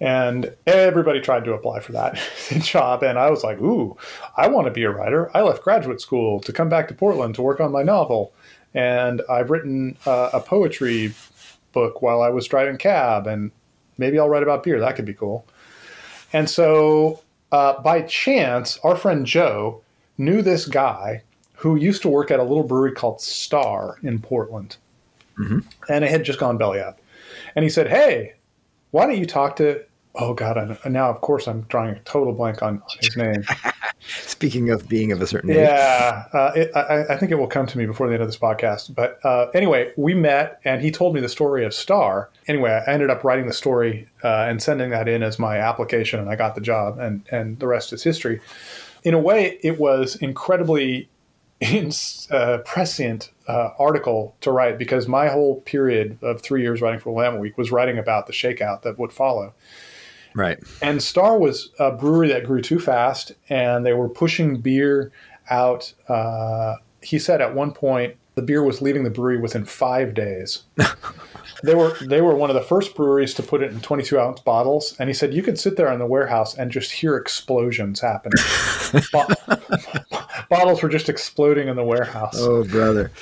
And everybody tried to apply for that job. And I was like, ooh, I want to be a writer. I left graduate school to come back to Portland to work on my novel. And I've written a poetry book while I was driving cab, and maybe I'll write about beer. That could be cool. And so by chance, our friend Joe knew this guy who used to work at a little brewery called Star in Portland. Mm-hmm. And it had just gone belly up. And he said, hey, why don't you talk to – oh, God. Now, of course, I'm drawing a total blank on his name. Speaking of being of a certain age. Yeah. I think it will come to me before the end of this podcast. But anyway, we met, and he told me the story of Star. Anyway, I ended up writing the story and sending that in as my application, and I got the job, and the rest is history. In a way, it was incredibly prescient article to write, because my whole period of 3 years writing for Willamette Week was writing about the shakeout that would follow. Right. And Star was a brewery that grew too fast, and they were pushing beer out. He said at one point, the beer was leaving the brewery within 5 days. They were one of the first breweries to put it in 22-ounce bottles, and he said you could sit there in the warehouse and just hear explosions happening. Bottles were just exploding in the warehouse. Oh, brother.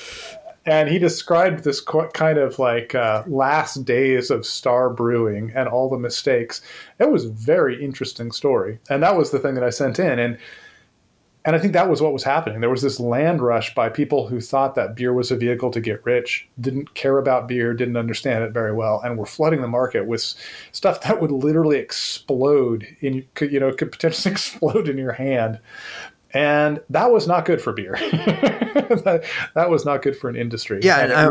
And he described this kind of like last days of Star Brewing and all the mistakes. It was a very interesting story, and that was the thing that I sent in. And I think that was what was happening. There was this land rush by people who thought that beer was a vehicle to get rich, didn't care about beer, didn't understand it very well, and were flooding the market with stuff that would literally explode in, you know, could potentially explode in your hand. And that was not good for beer. that was not good for an industry. Yeah, and I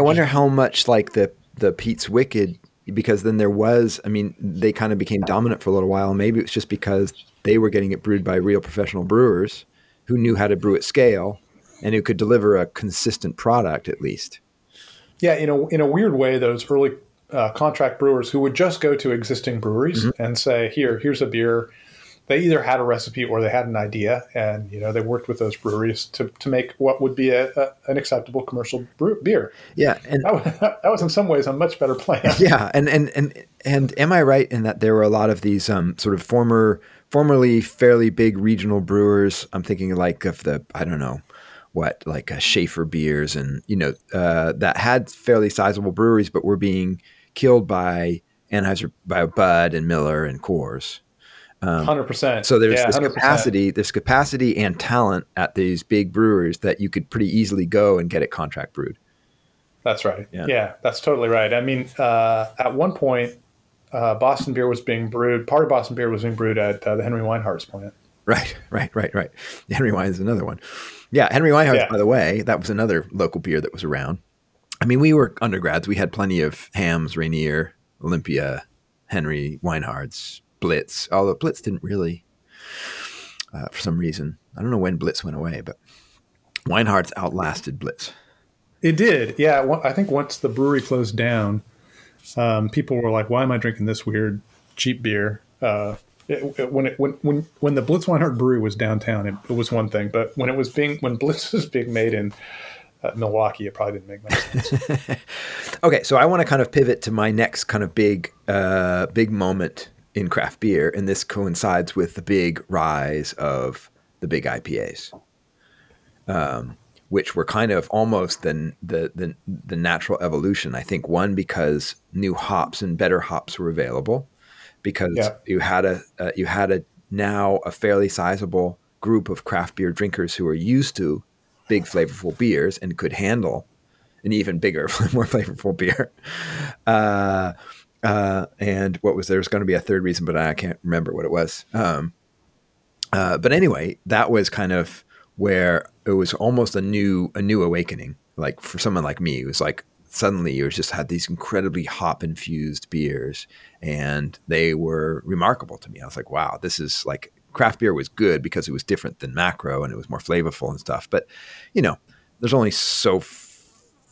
wonder how much like the Pete's Wicked, because then there was, I mean, they kind of became dominant for a little while. Maybe it's just because they were getting it brewed by real professional brewers who knew how to brew at scale and who could deliver a consistent product at least. Yeah, in a weird way, those early contract brewers who would just go to existing breweries mm-hmm. and say, here's a beer. They either had a recipe or they had an idea, and they worked with those breweries to make what would be an acceptable commercial beer. Yeah, and that was in some ways a much better plan. Yeah, and am I right in that there were a lot of these sort of formerly fairly big regional brewers? I'm thinking like of Schaefer beers, and that had fairly sizable breweries, but were being killed by Anheuser, by Bud and Miller and Coors. 100%. So there's this 100%. capacity and talent at these big breweries that you could pretty easily go and get it contract brewed. That's right. Yeah, that's totally right. I mean, at one point, Boston beer was being brewed. Part of Boston beer was being brewed at the Henry Weinhardt's plant. Right. Henry Wein is another one. Yeah, Henry Weinhardt's, by the way, that was another local beer that was around. I mean, we were undergrads. We had plenty of Hams, Rainier, Olympia, Henry Weinhardt's, Blitz, although Blitz didn't really, for some reason, I don't know when Blitz went away, but Weinhardt's outlasted Blitz. It did. Yeah. I think once the brewery closed down, people were like, why am I drinking this weird cheap beer? When the Blitz Weinhardt brewery was downtown, it was one thing, but when Blitz was being made in Milwaukee, it probably didn't make much sense. Okay. So I want to kind of pivot to my next kind of big moment in craft beer, and this coincides with the big rise of the big IPAs, which were kind of almost the natural evolution. I think one, because new hops and better hops were available, because you had a fairly sizable group of craft beer drinkers who were used to big flavorful beers and could handle an even bigger, more flavorful beer. And there's going to be a third reason, but I can't remember what it was. But anyway, that was kind of where it was almost a new awakening. Like for someone like me, it was like, suddenly you just had these incredibly hop infused beers, and they were remarkable to me. I was like, wow, this is like, craft beer was good because it was different than macro and it was more flavorful and stuff. But there's only so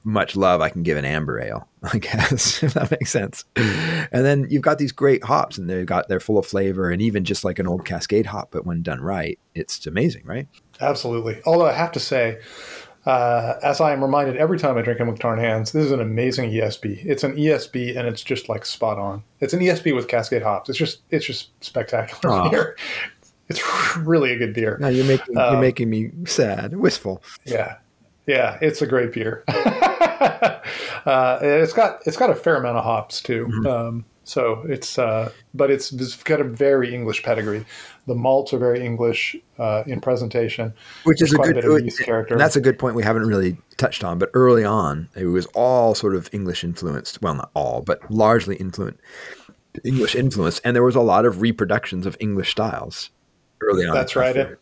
much love I can give an amber ale, I guess, if that makes sense. And then you've got these great hops, and they're full of flavor, and even just like an old Cascade hop, but when done right, it's amazing, right? Absolutely. Although I have to say, as I am reminded every time I drink a McTarnahan's, this is an amazing ESB. It's an ESB, and it's just like spot on. It's an ESB with Cascade hops. It's just spectacular beer. It's really a good beer. Now you're making me sad, wistful. Yeah. Yeah, it's a great beer. It's got a fair amount of hops too. Mm-hmm. So it's but it's got a very English pedigree. The malts are very English in presentation, which is a good character. That's a good point we haven't really touched on. But early on, it was all sort of English influenced. Well, not all, but largely English influenced, and there was a lot of reproductions of English styles early on. That's right.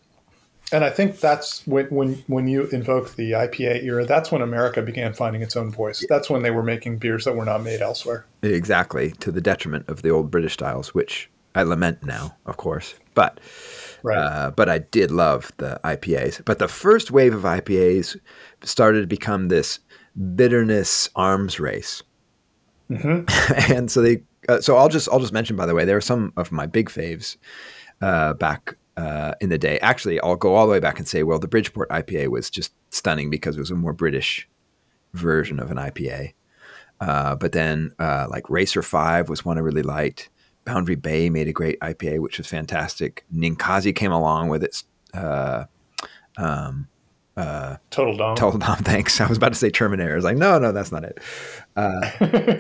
And I think that's when you invoke the IPA era, that's when America began finding its own voice. That's when they were making beers that were not made elsewhere. Exactly, to the detriment of the old British styles, which I lament now, of course. But but I did love the IPAs. But the first wave of IPAs started to become this bitterness arms race. Mm-hmm. And so I'll just mention, by the way, there are some of my big faves back in the day. Actually, I'll go all the way back and say, well, the Bridgeport IPA was just stunning because it was a more British version of an IPA. But then like Racer 5 was one I really liked. Boundary Bay made a great IPA, which was fantastic. Ninkasi came along with its Total Dom. Total Dom, thanks. I was about to say Terminator. I was like, no, that's not it.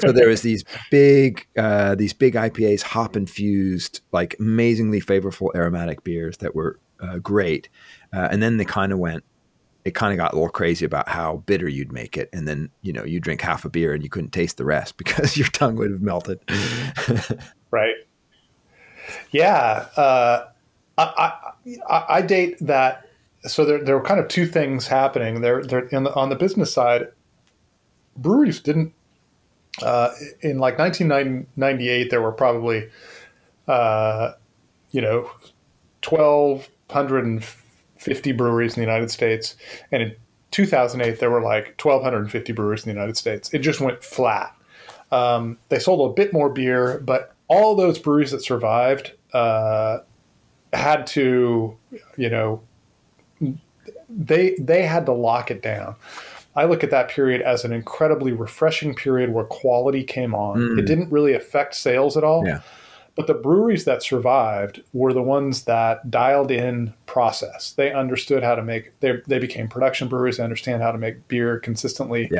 So there was these big IPAs, hop infused, like amazingly flavorful aromatic beers that were great. And then it kind of got a little crazy about how bitter you'd make it. And then, you drink half a beer and you couldn't taste the rest because your tongue would have melted. Right. Yeah. I date that. So there were kind of two things happening there. On the business side, breweries didn't, in like 1998, there were probably, 1,250 breweries in the United States. And in 2008, there were like 1,250 breweries in the United States. It just went flat. They sold a bit more beer, but all those breweries that survived, had to, they had to lock it down. I look at that period as an incredibly refreshing period where quality came on. It didn't really affect sales at all. Yeah. But the breweries that survived were the ones that dialed in process. They understood how to make, they became production breweries. They understand how to make beer consistently,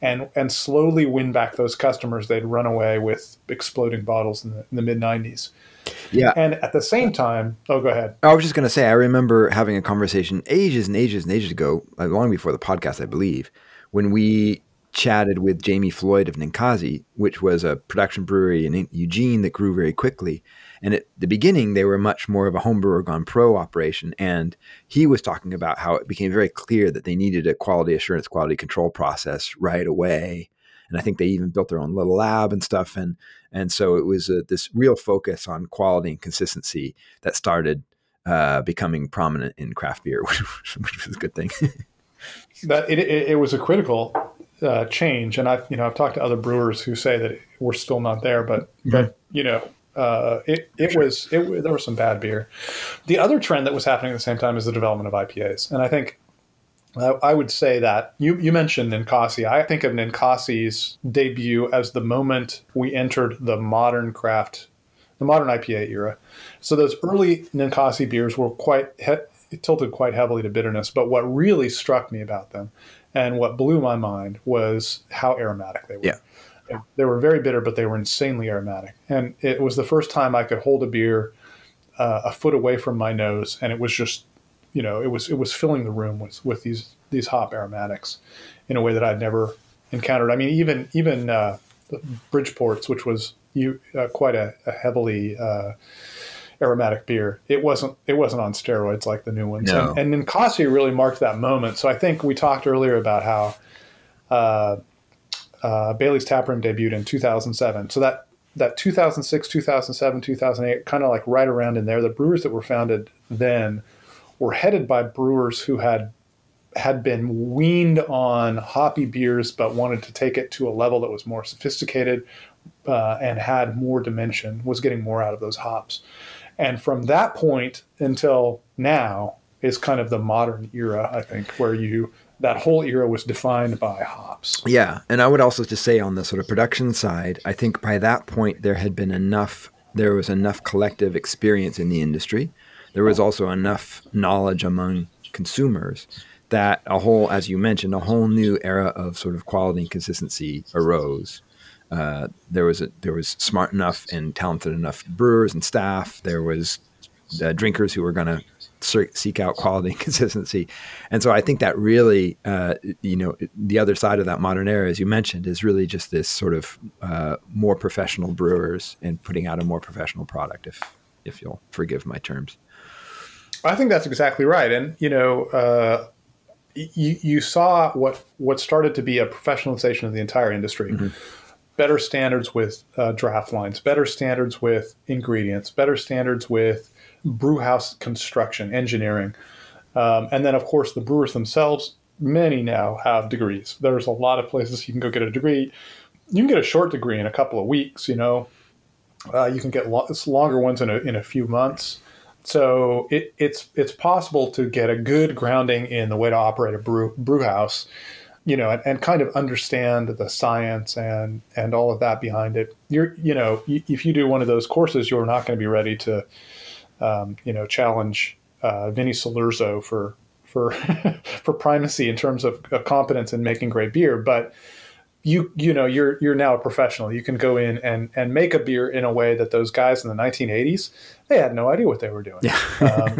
and slowly win back those customers they'd run away with exploding bottles in the mid-90s. Yeah. And at the same time, go ahead. I was just going to say, I remember having a conversation ages and ages and ages ago, long before the podcast, I believe, when we chatted with Jamie Floyd of Ninkasi, which was a production brewery in Eugene that grew very quickly. And at the beginning, they were much more of a homebrewer gone pro operation. And he was talking about how it became very clear that they needed a quality assurance, quality control process right away. And I think they even built their own little lab and stuff. And so it was this real focus on quality and consistency that started becoming prominent in craft beer, which was a good thing. But it was a critical change. And I've talked to other brewers who say that we're still not there, but there was some bad beer. The other trend that was happening at the same time is the development of IPAs. And I think I would say that you mentioned Ninkasi. I think of Ninkasi's debut as the moment we entered the modern IPA era. So those early Ninkasi beers were tilted quite heavily to bitterness. But what really struck me about them and what blew my mind was how aromatic they were. Yeah. They were very bitter, but they were insanely aromatic. And it was the first time I could hold a beer a foot away from my nose, and it was just, it was filling the room with these hop aromatics in a way that I'd never encountered. I mean, even Bridgeport's, which was quite a heavily aromatic beer, it wasn't on steroids like the new ones. No. And Ninkasi really marked that moment. So I think we talked earlier about how Bailey's Tap Room debuted in 2007. So that 2006, 2007, 2008, kind of like right around in there, the brewers that were founded then were headed by brewers who had been weaned on hoppy beers but wanted to take it to a level that was more sophisticated and had more dimension, was getting more out of those hops. And from that point until now is kind of the modern era, I think, where that whole era was defined by hops. Yeah, and I would also just say on the sort of production side, I think by that point there was enough collective experience in the industry. There was also enough knowledge among consumers that as you mentioned, a whole new era of sort of quality and consistency arose. There was smart enough and talented enough brewers and staff. There was drinkers who were going to seek out quality and consistency. And so I think that really, the other side of that modern era, as you mentioned, is really just this sort of more professional brewers and putting out a more professional product, if you'll forgive my terms. I think that's exactly right. And, you saw what started to be a professionalization of the entire industry. Mm-hmm. Better standards with draft lines, better standards with ingredients, better standards with brew house construction, engineering. And then, of course, the brewers themselves, many now have degrees. There's a lot of places you can go get a degree. You can get a short degree in a couple of weeks. You can get longer ones in a few months. So it's possible to get a good grounding in the way to operate a brew house, you know, and kind of understand the science and all of that behind it. If you do one of those courses, you're not going to be ready to, challenge Vinny Salurzo for for primacy in terms of competence in making great beer. But you're now a professional. You can go in and make a beer in a way that those guys in the 1980s, they had no idea what they were doing. Yeah.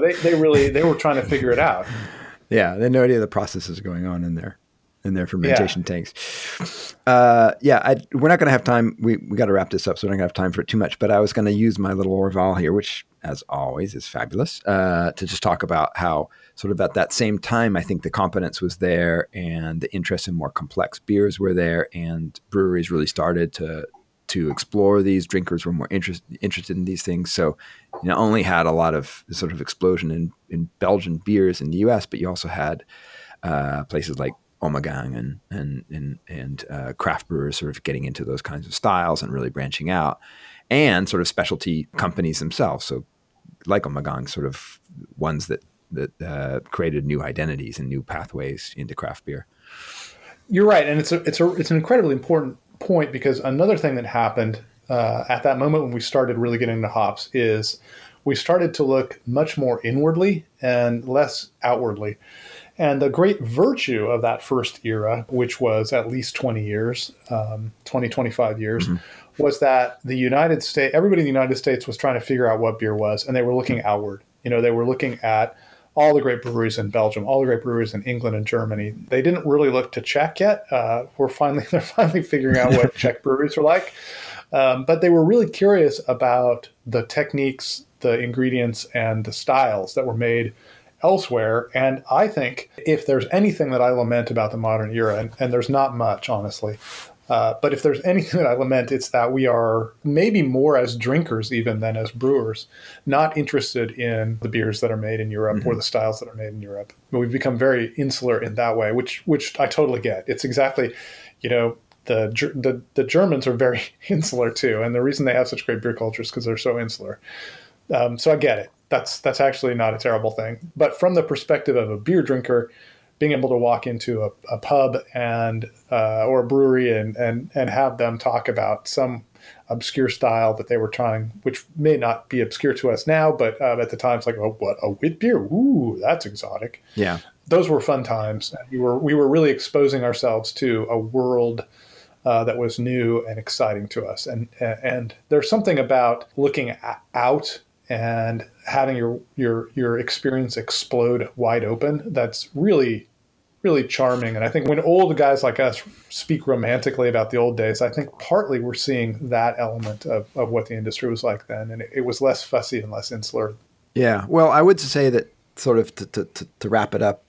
They were trying to figure it out. Yeah, they had no idea the processes going on in their fermentation tanks. We're not going to have time. We got to wrap this up, so we don't have time for it too much. But I was going to use my little Orval here, which, as always, is fabulous, to just talk about how sort of at that same time, I think the competence was there and the interest in more complex beers were there, and breweries really started to explore these. Drinkers were more interested in these things. So you not only had a lot of sort of explosion in Belgian beers in the U.S., but you also had places like Ommegang and craft brewers sort of getting into those kinds of styles and really branching out, and sort of specialty companies themselves. So like Ommegang, sort of ones that created new identities and new pathways into craft beer. You're right. And it's an incredibly important point, because another thing that happened at that moment when we started really getting into hops is we started to look much more inwardly and less outwardly. And the great virtue of that first era, which was at least 20 years, 25 years, mm-hmm. was that everybody in the United States was trying to figure out what beer was, and they were looking outward. They were looking at all the great breweries in Belgium, all the great breweries in England and Germany. They didn't really look to Czech yet. They're finally figuring out what Czech breweries are like. But they were really curious about the techniques, the ingredients, and the styles that were made elsewhere. And I think if there's anything that I lament about the modern era, and there's not much, honestly, but if there's anything that I lament, it's that we are maybe more as drinkers even than as brewers, not interested in the beers that are made in Europe mm-hmm. or the styles that are made in Europe. But we've become very insular in that way, which I totally get. It's exactly, the Germans are very insular too. And the reason they have such great beer culture is because they're so insular. So I get it. That's actually not a terrible thing. But from the perspective of a beer drinker, being able to walk into a pub and or a brewery and have them talk about some obscure style that they were trying, which may not be obscure to us now, but at the time it's like, oh, what, a wit beer? Ooh, that's exotic. Yeah, those were fun times. We were really exposing ourselves to a world that was new and exciting to us. And there's something about looking out and having your experience explode wide open that's really, really charming. And I think when old guys like us speak romantically about the old days, I think partly we're seeing that element of what the industry was like then. And it was less fussy and less insular. Yeah. Well, I would say that sort of to wrap it up,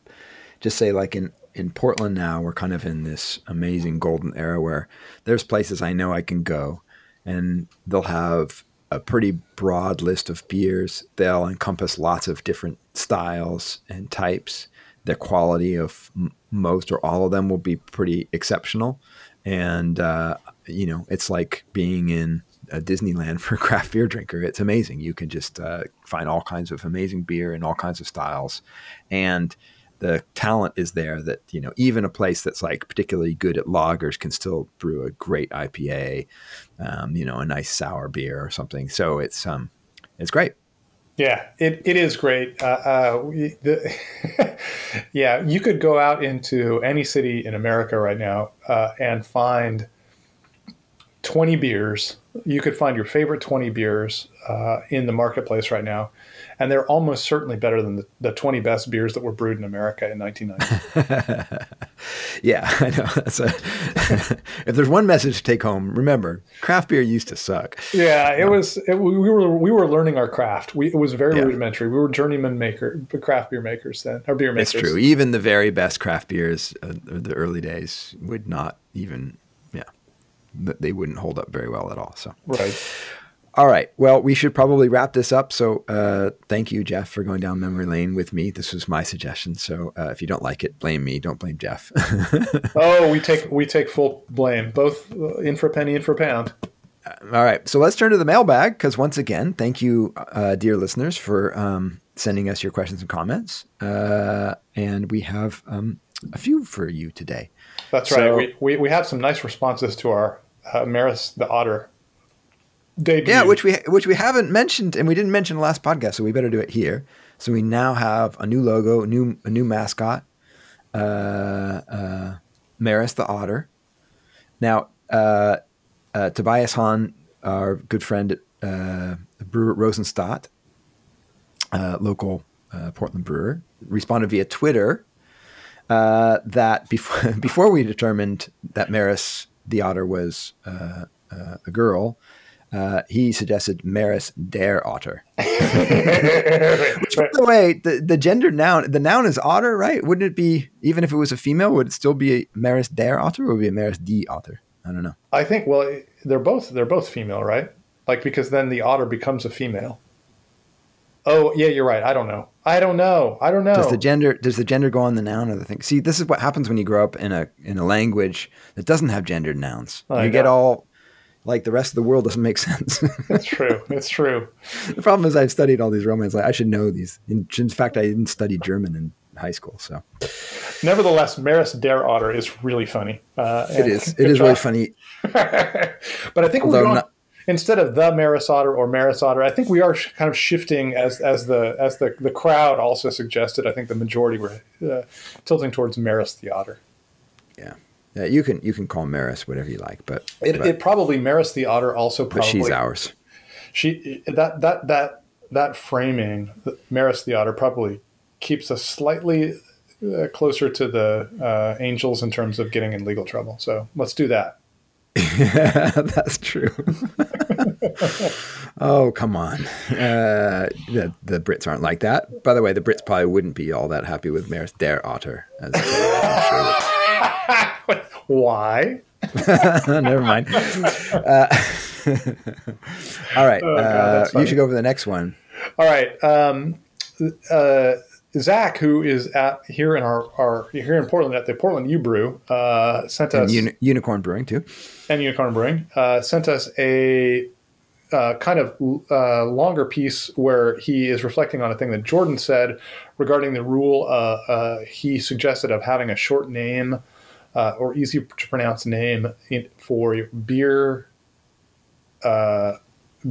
just say like in Portland now, we're kind of in this amazing golden era where there's places I know I can go and they'll have a pretty broad list of beers. They'll encompass lots of different styles and types. The quality of most or all of them will be pretty exceptional. And, it's like being in a Disneyland for a craft beer drinker. It's amazing. You can just find all kinds of amazing beer in all kinds of styles. And the talent is there that, even a place that's like particularly good at lagers can still brew a great IPA, a nice sour beer or something. So it's great. Yeah, it is great. Yeah, you could go out into any city in America right now and find 20 beers. You could find your favorite 20 beers in the marketplace right now. And they're almost certainly better than the 20 best beers that were brewed in America in 1990. Yeah, I know. If there's one message to take home, remember, craft beer used to suck. Yeah, we were learning our craft. It was very rudimentary. We were journeyman craft beer makers then, or beer makers. It's true. Even the very best craft beers of the early days would not even, they wouldn't hold up very well at all. So right. All right. Well, we should probably wrap this up. So thank you, Jeff, for going down memory lane with me. This was my suggestion. So if you don't like it, blame me. Don't blame Jeff. We take full blame, both in for a penny and for a pound. All right. So let's turn to the mailbag because once again, thank you, dear listeners, for sending us your questions and comments. And we have a few for you today. That's so, right. We have some nice responses to our Maris the Otter debut. Yeah, which we haven't mentioned, and we didn't mention last podcast, so we better do it here. So we now have a new logo, a new mascot, Maris the Otter. Now, Tobias Hahn, our good friend at brewer Rosenstadt, local Portland brewer, responded via Twitter that before we determined that Maris the Otter was a girl, he suggested Maris der Otter. Which, by the way, the gender noun, the noun is otter, right? Wouldn't it be, even if it was a female, would it still be a Maris der Otter or would it be a Maris die Otter? I don't know. I think, well, they're both female, right? Like, because then the otter becomes a female. Oh, yeah, you're right. I don't know. Does the gender go on the noun or the thing? See, this is what happens when you grow up in a language that doesn't have gendered nouns. Like the rest of the world doesn't make sense. It's true. The problem is I've studied all these Romance. I should know these. In fact, I didn't study German in high school. So, nevertheless, Maris der Otter is really funny. It is really funny. But I think instead of the Maris Otter or Maris Otter, I think we are kind of shifting as the crowd also suggested. I think the majority were tilting towards Maris the Otter. Yeah. Yeah, you can call Maris whatever you like, but it probably Maris the Otter also probably. But she's ours. That framing, Maris the Otter, probably keeps us slightly closer to the angels in terms of getting in legal trouble. So let's do that. Yeah, that's true. Oh, come on. The Brits aren't like that. By the way, the Brits probably wouldn't be all that happy with Maris der Otter. As why? Never mind. All right. Oh, God, you should go for the next one. All right. Zach, who is here in Portland at the Portland U Brew, sent us Unicorn Brewing too, and Unicorn Brewing sent us a kind of longer piece where he is reflecting on a thing that Jordan said regarding the rule he suggested of having a short name or easy to pronounce name for beer,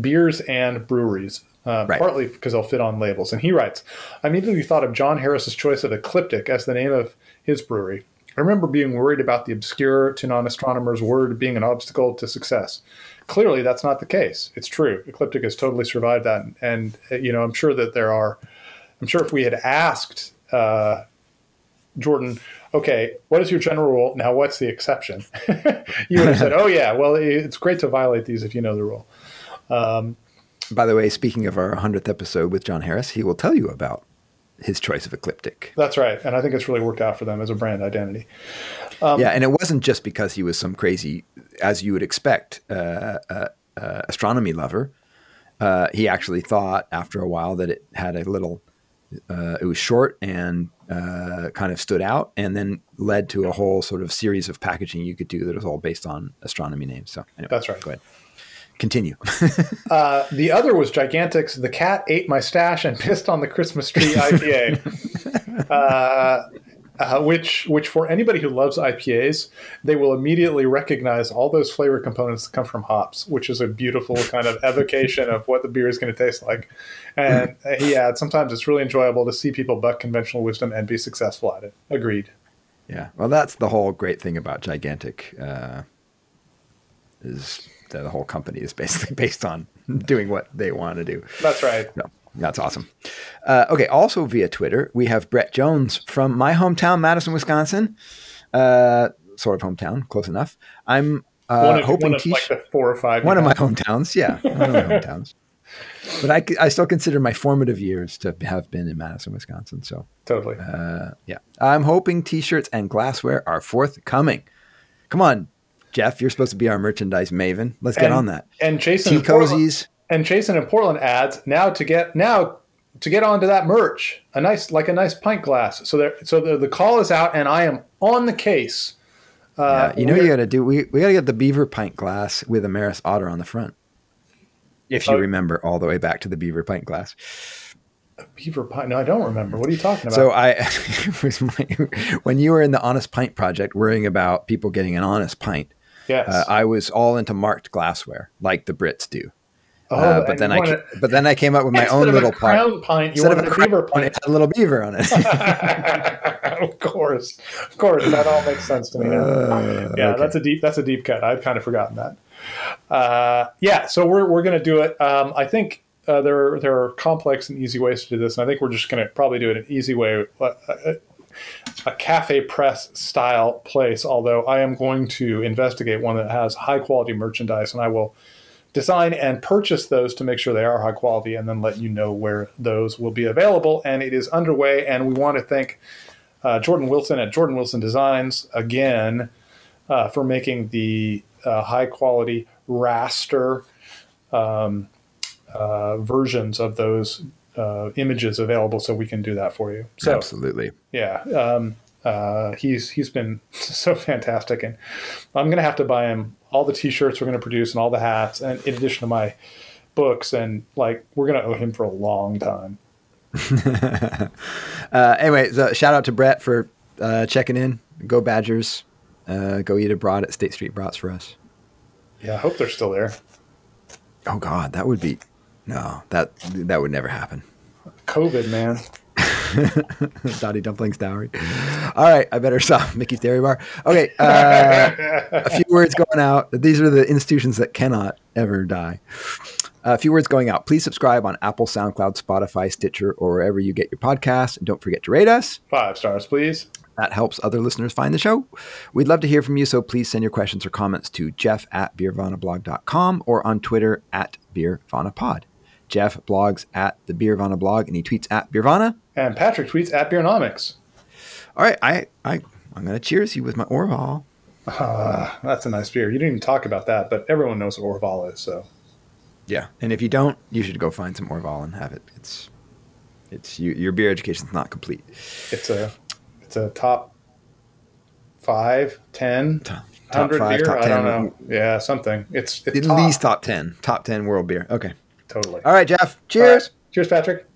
beers and breweries. Right. Partly because they'll fit on labels. And he writes, I immediately thought of John Harris's choice of Ecliptic as the name of his brewery. I remember being worried about the obscure to non-astronomers word being an obstacle to success. Clearly, that's not the case. It's true. Ecliptic has totally survived that. And you know, I'm sure that I'm sure if we had asked Jordan, okay, what is your general rule? Now, what's the exception? You would have said, oh, yeah, well, it's great to violate these if you know the rule. By the way, speaking of our 100th episode with John Harris, he will tell you about his choice of Ecliptic. That's right. And I think it's really worked out for them as a brand identity. Yeah. And it wasn't just because he was some crazy, as you would expect, astronomy lover. He actually thought after a while that it had a little, it was short and kind of stood out and then led to a whole sort of series of packaging you could do that was all based on astronomy names. So anyway, that's right. Go ahead. Continue. The other was Gigantix. The cat ate my stash and pissed on the Christmas tree IPA, which for anybody who loves IPAs, they will immediately recognize all those flavor components that come from hops, which is a beautiful kind of evocation of what the beer is going to taste like. And yeah, sometimes it's really enjoyable to see people buck conventional wisdom and be successful at it. Agreed. Yeah. Well, that's the whole great thing about Gigantix is that the whole company is basically based on doing what they want to do. That's right. No, that's awesome. Okay. Also via Twitter, we have Brett Jones from my hometown, Madison, Wisconsin. Sort of hometown, close enough. I'm hoping to like the 4 or 5. One of my hometowns. Yeah, one of my hometowns. But I still consider my formative years to have been in Madison, Wisconsin. So totally. Yeah, I'm hoping T-shirts and glassware are forthcoming. Come on, Jeff, you're supposed to be our merchandise maven. Let's get on that. And Jason in Portland adds now to get onto that merch, a nice pint glass. So the call is out, and I am on the case. Yeah, you know what you got to do? We got to get the beaver pint glass with a Maris Otter on the front. If you remember all the way back to the beaver pint glass. A beaver pint? No, I don't remember. What are you talking about? So when you were in the Honest Pint Project worrying about people getting an honest pint, yes. I was all into marked glassware like the Brits do. Oh, but then I came up with my own little crown pint. You wanted a beaver pint. It had a little beaver on it. Of course, that all makes sense to me. Okay. That's a deep cut. I've kind of forgotten that. So we're going to do it. I think there are complex and easy ways to do this, and I think we're just going to probably do it an easy way, a cafe press style place. Although I am going to investigate one that has high quality merchandise, and I will design and purchase those to make sure they are high quality and then let you know where those will be available. And it is underway. And we want to thank Jordan Wilson at Jordan Wilson Designs again for making the high quality raster versions of those images available so we can do that for you. So, absolutely. Yeah. He's been so fantastic, and I'm going to have to buy him all the t-shirts we're going to produce and all the hats, and in addition to my books, and we're going to owe him for a long time. Anyway, so shout out to Brett for checking in. Go Badgers. Go eat abroad at State Street Brats for us. Yeah, I hope they're still there. Oh God, that would be that would never happen. COVID, man. Dottie Dumplings Dowry. All right, I better stop Mickey's Dairy Bar. Okay, a few words going out. These are the institutions that cannot ever die. A few words going out. Please subscribe on Apple, SoundCloud, Spotify, Stitcher, or wherever you get your podcasts. And don't forget to rate us. 5 stars, please. That helps other listeners find the show. We'd love to hear from you, so please send your questions or comments to jeff@beervanablog.com or on Twitter @beervanapod. Jeff blogs at the Beervana blog, and he tweets @Beervana. And Patrick tweets @Beernomics. All right, I'm going to cheers you with my Orval. That's a nice beer. You didn't even talk about that, but everyone knows what Orval is, so. Yeah, and if you don't, you should go find some Orval and have it. It's your beer education's not complete. It's a top 5, 10, top 100 five, beer. Top 10. I don't know. Yeah, something. It's at least top 10 world beer. Okay. Totally. All right, Jeff. Cheers. Right. Cheers, Patrick.